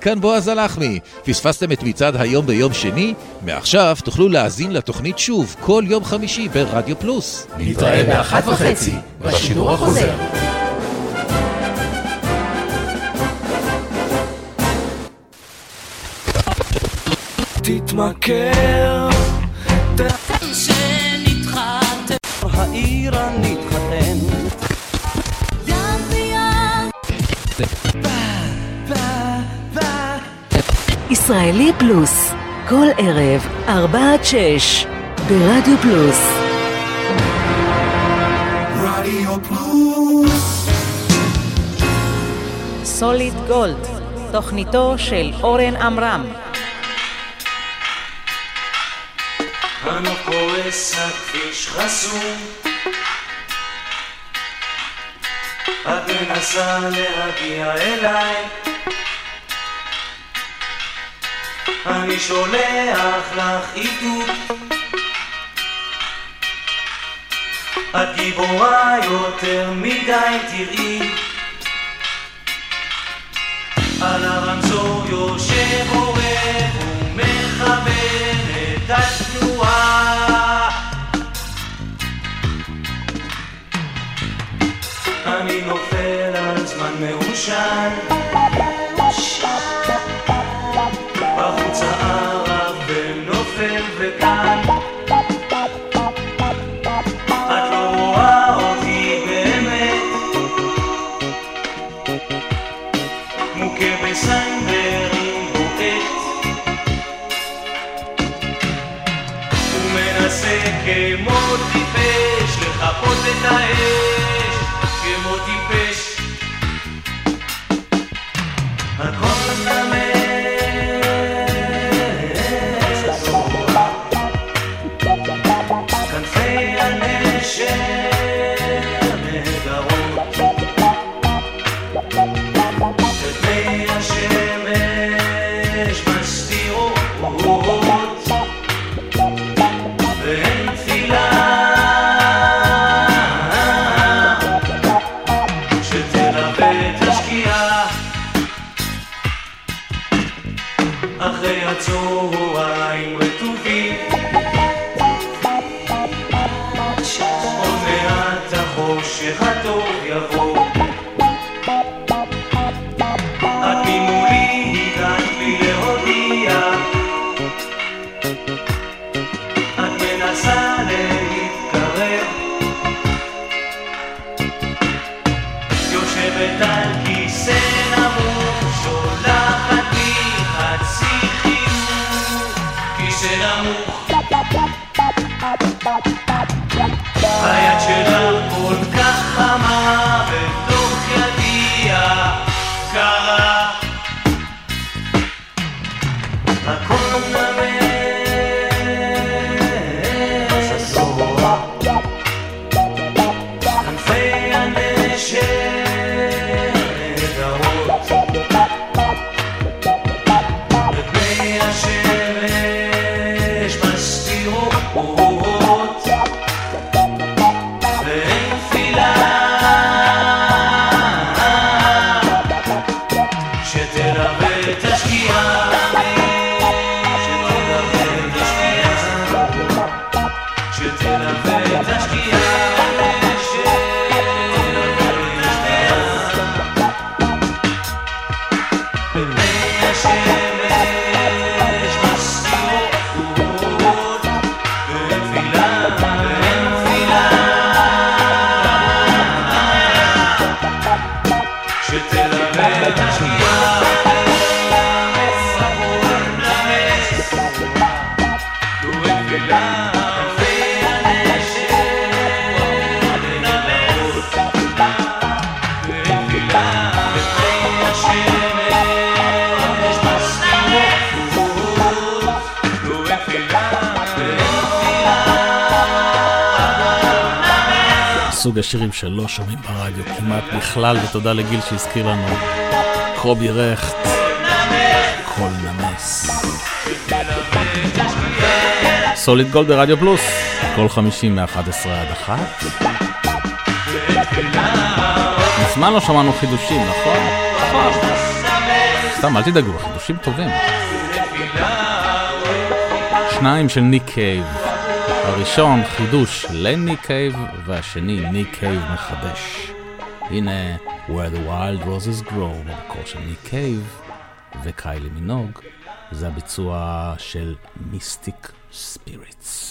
כאן בועז אלחמי. פספסתם את מצעד היום ביום שני? מעכשיו תוכלו להאזין לתוכנית שוב כל יום חמישי ברדיו פלוס. נתראה ב-1:30 בשידור החוזר. תתמכר שנתחתן העיר הנתחתן יד ביד ישראלי פלוס, כל ערב 4-6 ברדיו פלוס. רדיו פלוס. סוליד גולד, תוכניתו של אורן עמרם. הנוכלס הכביש חסום, את מנסה להגיע אליי, אני שולח לך עידוד, את גיבורה יותר מדי, תראי על הרמזור יושב עורב ומכוון את התנועה, אני נופל על זמן מאושן, בחוץ הערב ונופל וכאן את לא רואה אותי באמת מוכה בסנדרים בועט ומנסה כמו טיפש לחפות את האש, כמו טיפש הכל נמד סוג השירים שלא שומעים ברדיו כמעט בכלל, ותודה לגיל שהזכיר לנו. קרובי רכט, כל נמס. סוליד גולד ברדיו פלוס, כל 50 מ-11 עד 1. מזמן לא שמענו חידושים, נכון? סתם, אל תדאגו, חידושים טובים. שניים של ניק קייב. הראשון חידוש לניק קייב, והשני ניק קייב מחדש. הנה Where the Wild Roses Grow, במקור של ניק קייב וקיילי מינוג. זה הביצוע של מיסטיק ספיריטס.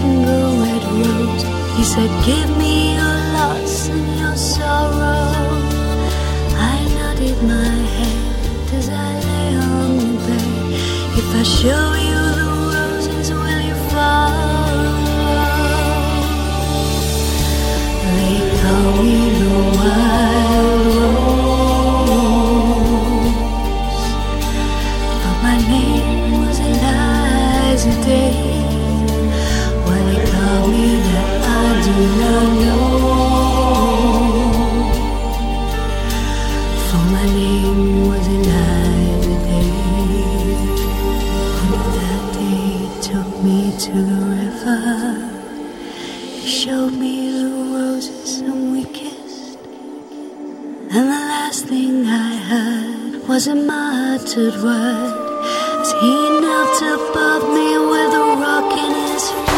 didn't go at rose. He said, give me your loss and your sorrow. I nodded my head as I lay on the bed. If I show you the roses, will you follow? They call me the wild rose, but my name was Eliza Day. When they call me that, I do not know, for my name was Eliza Day. And that day he took me to the river, he showed me the roses and we kissed. And the last thing I heard was a muttered word as he knelt above me with a rock in his fist.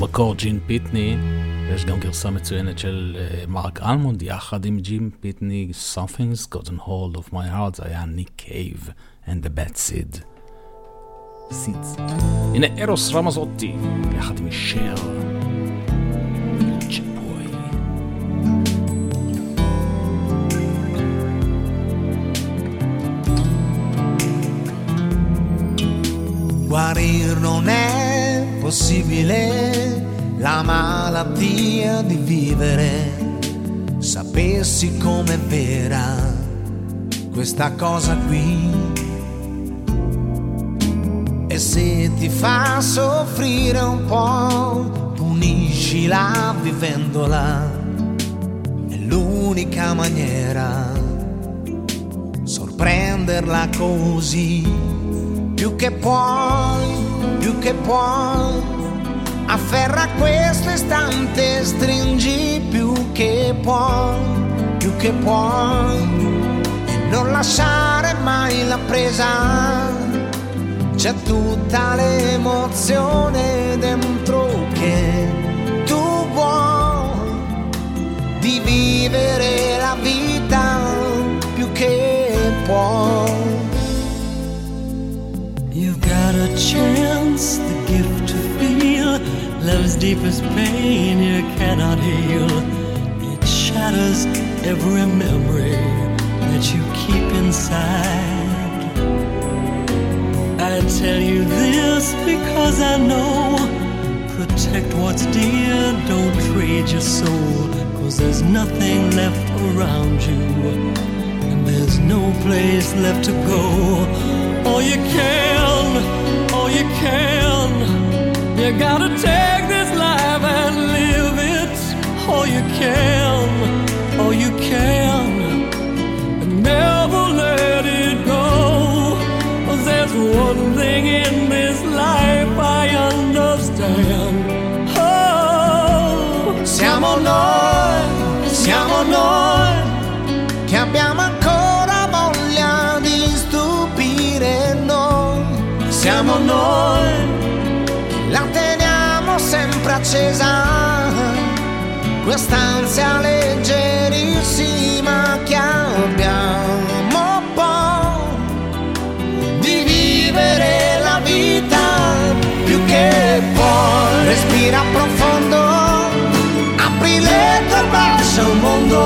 במקור ג'ין פיטני, יש גם גרסה מצוינת של מרק אלמונד יחד עם ג'ין פיטני, Something's Gotten Hold of My Heart, זה היה ניק קייב and the Bad Seeds. הנה אירוס רמזוטי יחד עם שר Guarir non è possibile la malattia di vivere, sapessi com'è vera questa cosa qui, e se ti fa soffrire un po' puniscila vivendola, è l'unica maniera sorprenderla così. Più che puoi, afferra questo istante, stringi più che puoi, e non lasciare mai la presa, c'è tutta l'emozione dentro che tu vuoi, di vivere la vita più che puoi. Got a chance, the gift to feel love's deepest pain you cannot heal. It shatters every memory that you keep inside. I tell you this because I know, protect what's dear, don't trade your soul, 'cause there's nothing left around you, and there's no place left to go. Oh, you can, oh, you can, you gotta take this life and live it. Oh, you can, oh, you can, and never let it go. There's one thing in this life I understand. Oh, siamo noi, che abbiamo ancora voglia di stupire noi. Siamo noi, la teniamo sempre accesa, quest'ansia leggerissima che abbiamo poi di vivere la vita più che puoi. Respira profondo, apri le tue braccia al mondo,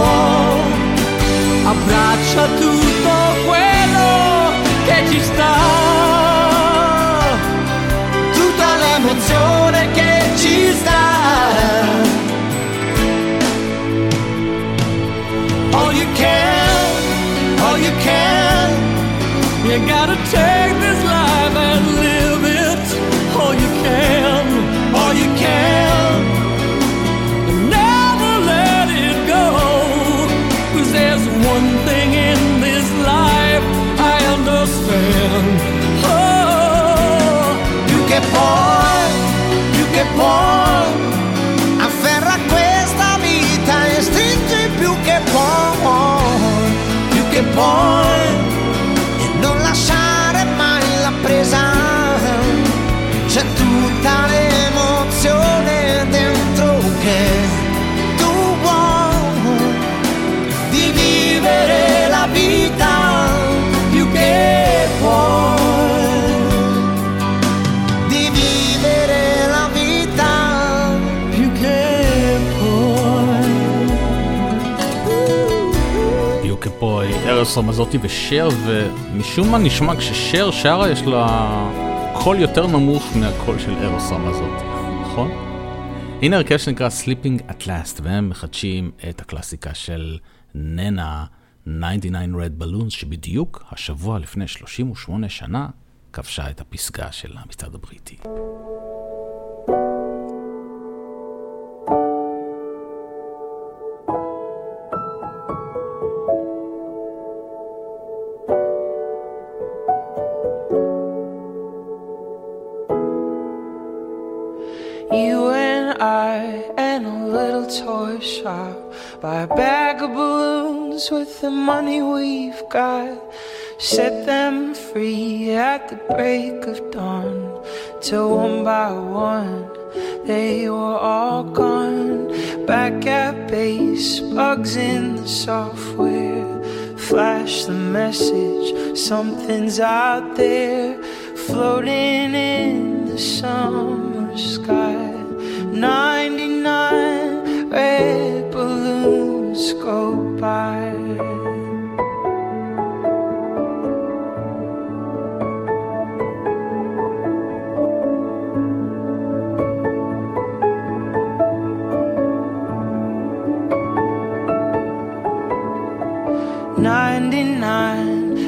abbraccia tutto quello che ci sta. Emozione che ci sta. Oh you can, you gotta take this life and live it. Oh you can, never let it go. 'Cause there's one thing in this life I understand. Oh, you can fall. Puoi, afferra questa vita e stringi più che puoi, e non lasciare mai la presa, c'è tutta l'emozione dentro che tu vuoi, di vivere la vita più che puoi. ארס רמזוטי ושר, ומשום מה נשמע כששר שרה יש לה קול יותר נמוך מהקול של ארס רמזוטי, נכון? הנה הרכב שנקרא Sleeping at Last, והם מחדשים את הקלאסיקה של ננה 99 Red Balloons, שבדיוק השבוע לפני 38 שנה כבשה את הפסגה של המצעד הבריטי. You and I and a little toy shop, buy a bag of balloons with the money we've got. set them free at the break of dawn, till one by one they were all gone. Back at base, bugs in the software, flash the message, something's out there, floating in the summer sky. 99 red balloons go by.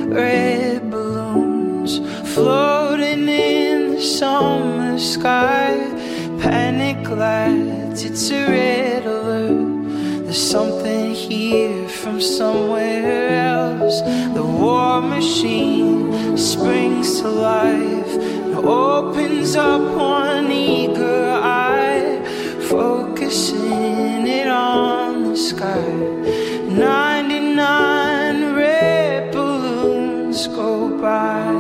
Red balloons floating in the summer sky. Panic lights, it's a red alert. There's something here from somewhere else. The war machine springs to life and opens up one eager eye, focusing it on the sky. 99 red balloons go by.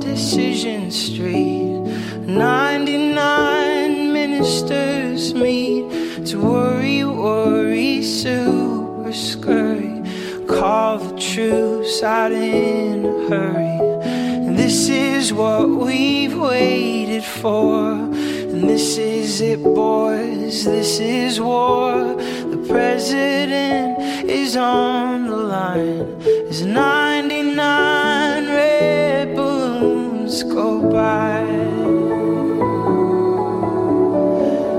Decision Street, 99 ministers meet to worry, super scurry, call the truce out in a hurry. And this is what we've waited for, and this is it, boys, this is war. The president is on the line, is 99 red balloons go by.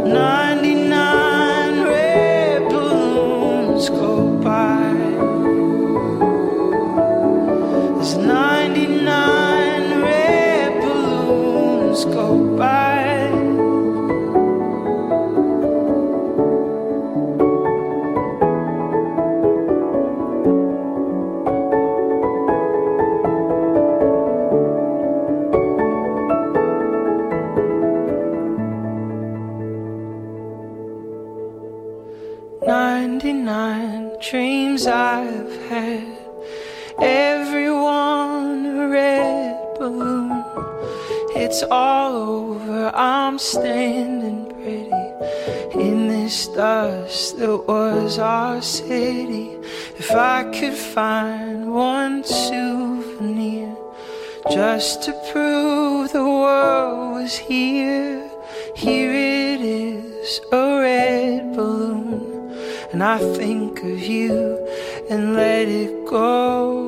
99 red balloons go by. There's 99 red balloons go by. Dreams I've had, everyone a red balloon. It's all over, I'm standing pretty in this dust that was our city. If I could find one souvenir just to prove the world was here, here it is, a red balloon. And I think of you and let it go.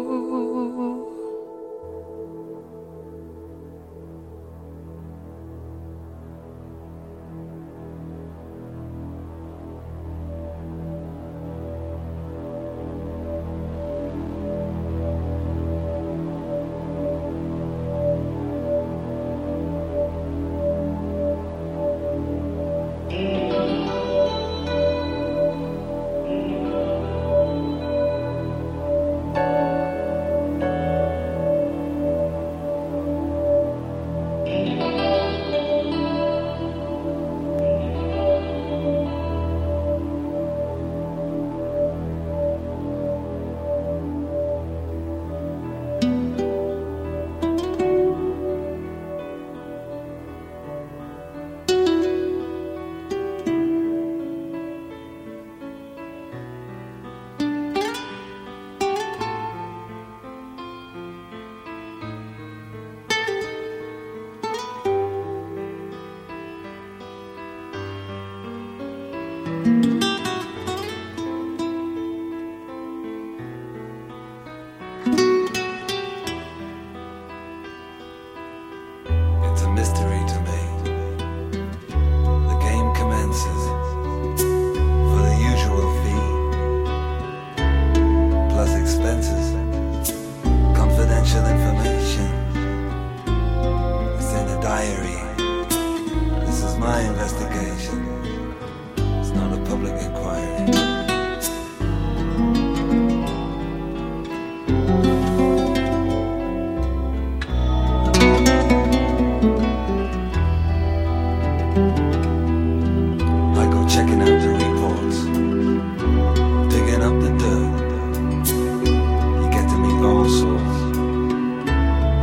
souls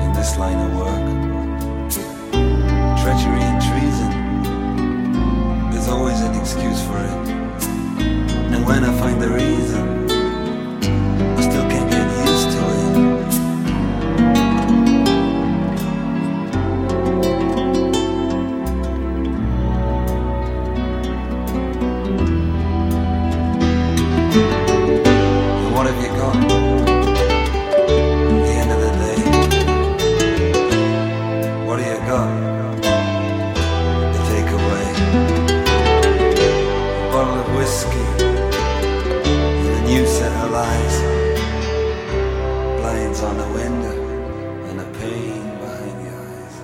in this line of work. Treachery and treason, there's always an excuse for it. And when I find the reason, I still can't get used to it. And what have you got? On the window and a pain behind the eyes.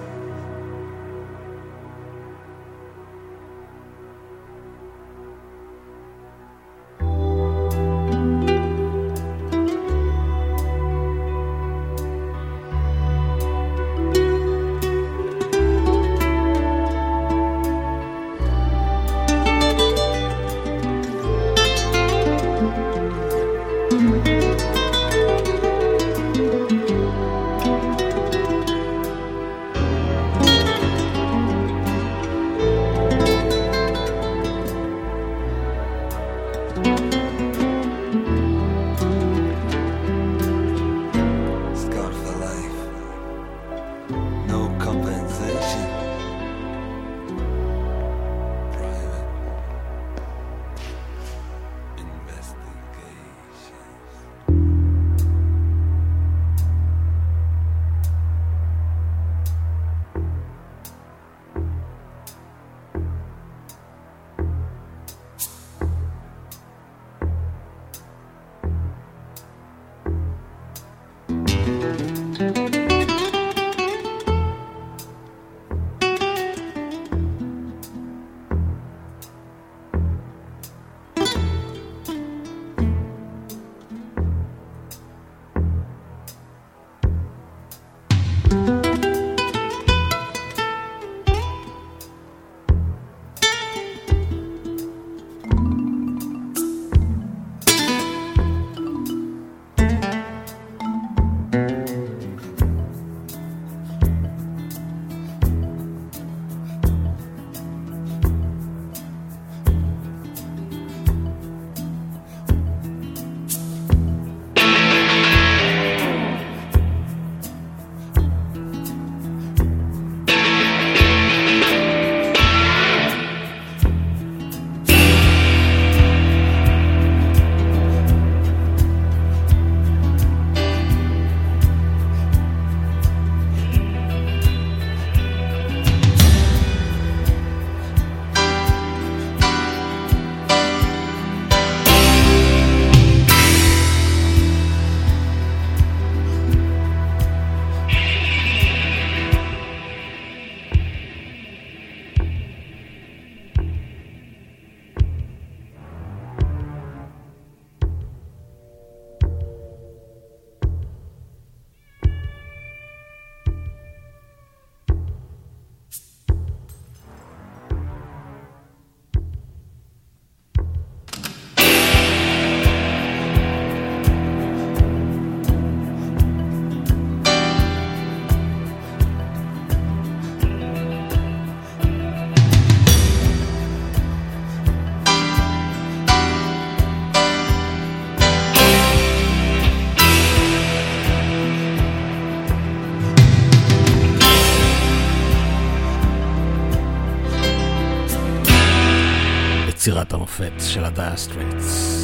יצירת המופת של הדיה סטרייטס,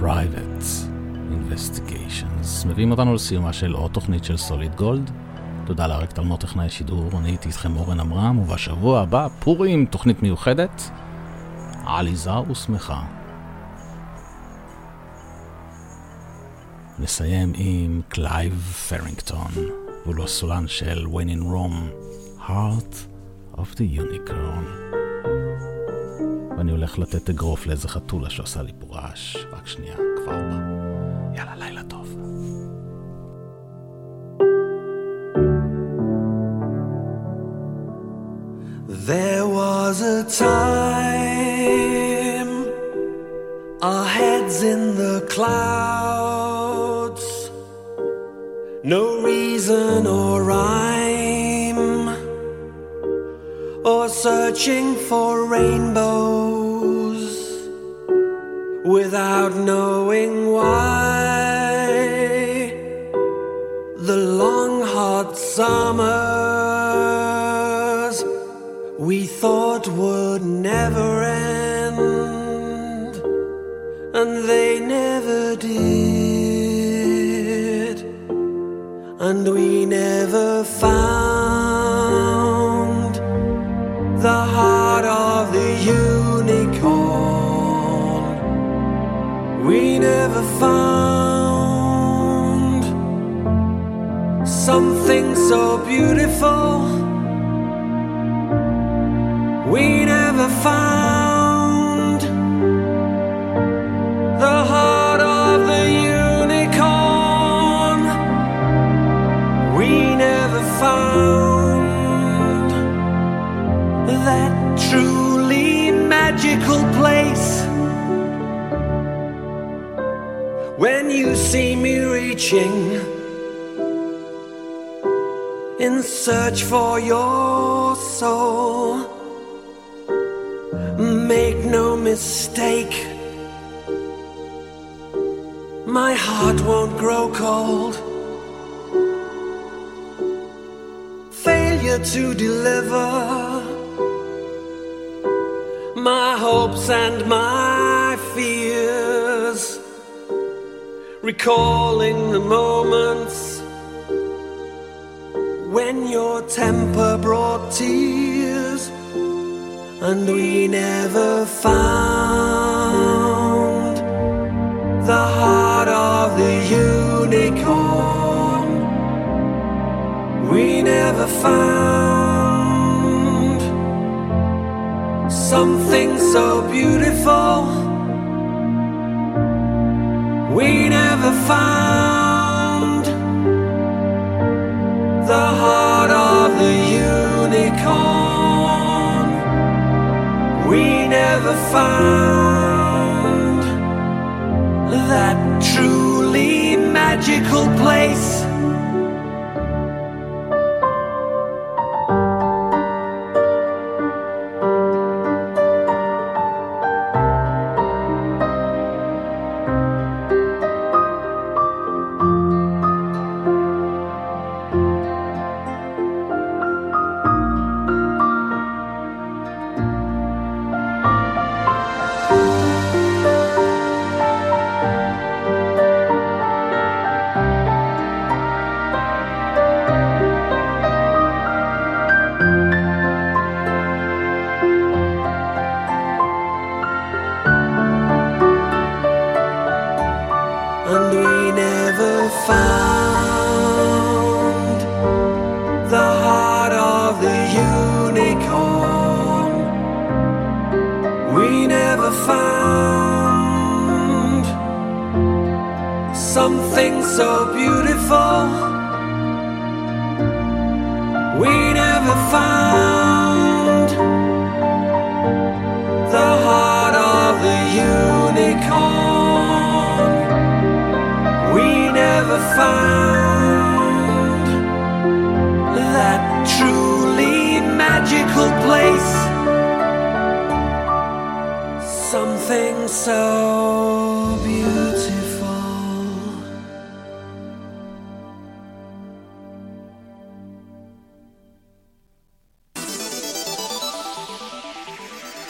Private Investigations. מביאים אותנו לסיומה של עוד תוכנית של סוליד גולד. תודה לאריק תלמור, טכנאי שידור. אני הייתי איתכם אורן אמרם, ובשבוע הבא פורים, תוכנית מיוחדת, עליזה ושמחה. נסיים עם קלייב פרינגטון ולא סולן של When in Rome, Heart of the Unicorn. ואני הולך לתת אגרוף לאיזה חתולה שעושה לי פה רעש. רק שנייה, כבר בא. יאללה, לילה טוב. There was a time our heads in the clouds No reason or rhyme, or searching for rainbows without knowing why. The long hot summers we thought would never end, and they never did. And we never found the heart of the unicorn. We never found something so beautiful. We never found the heart of the found that truly magical place. When you see me reaching in search for your soul, make no mistake, my heart won't grow cold. Failure to deliver my hopes and my fears, recalling the moments when your temper brought tears. And we never found the heart of the unicorn. We never found something so beautiful. We never found the heart of the unicorn. We never found that truly magical place.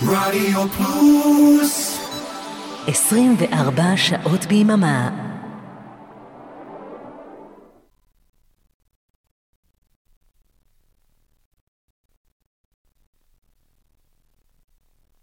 רדיו פלוס 24 שעות ביממה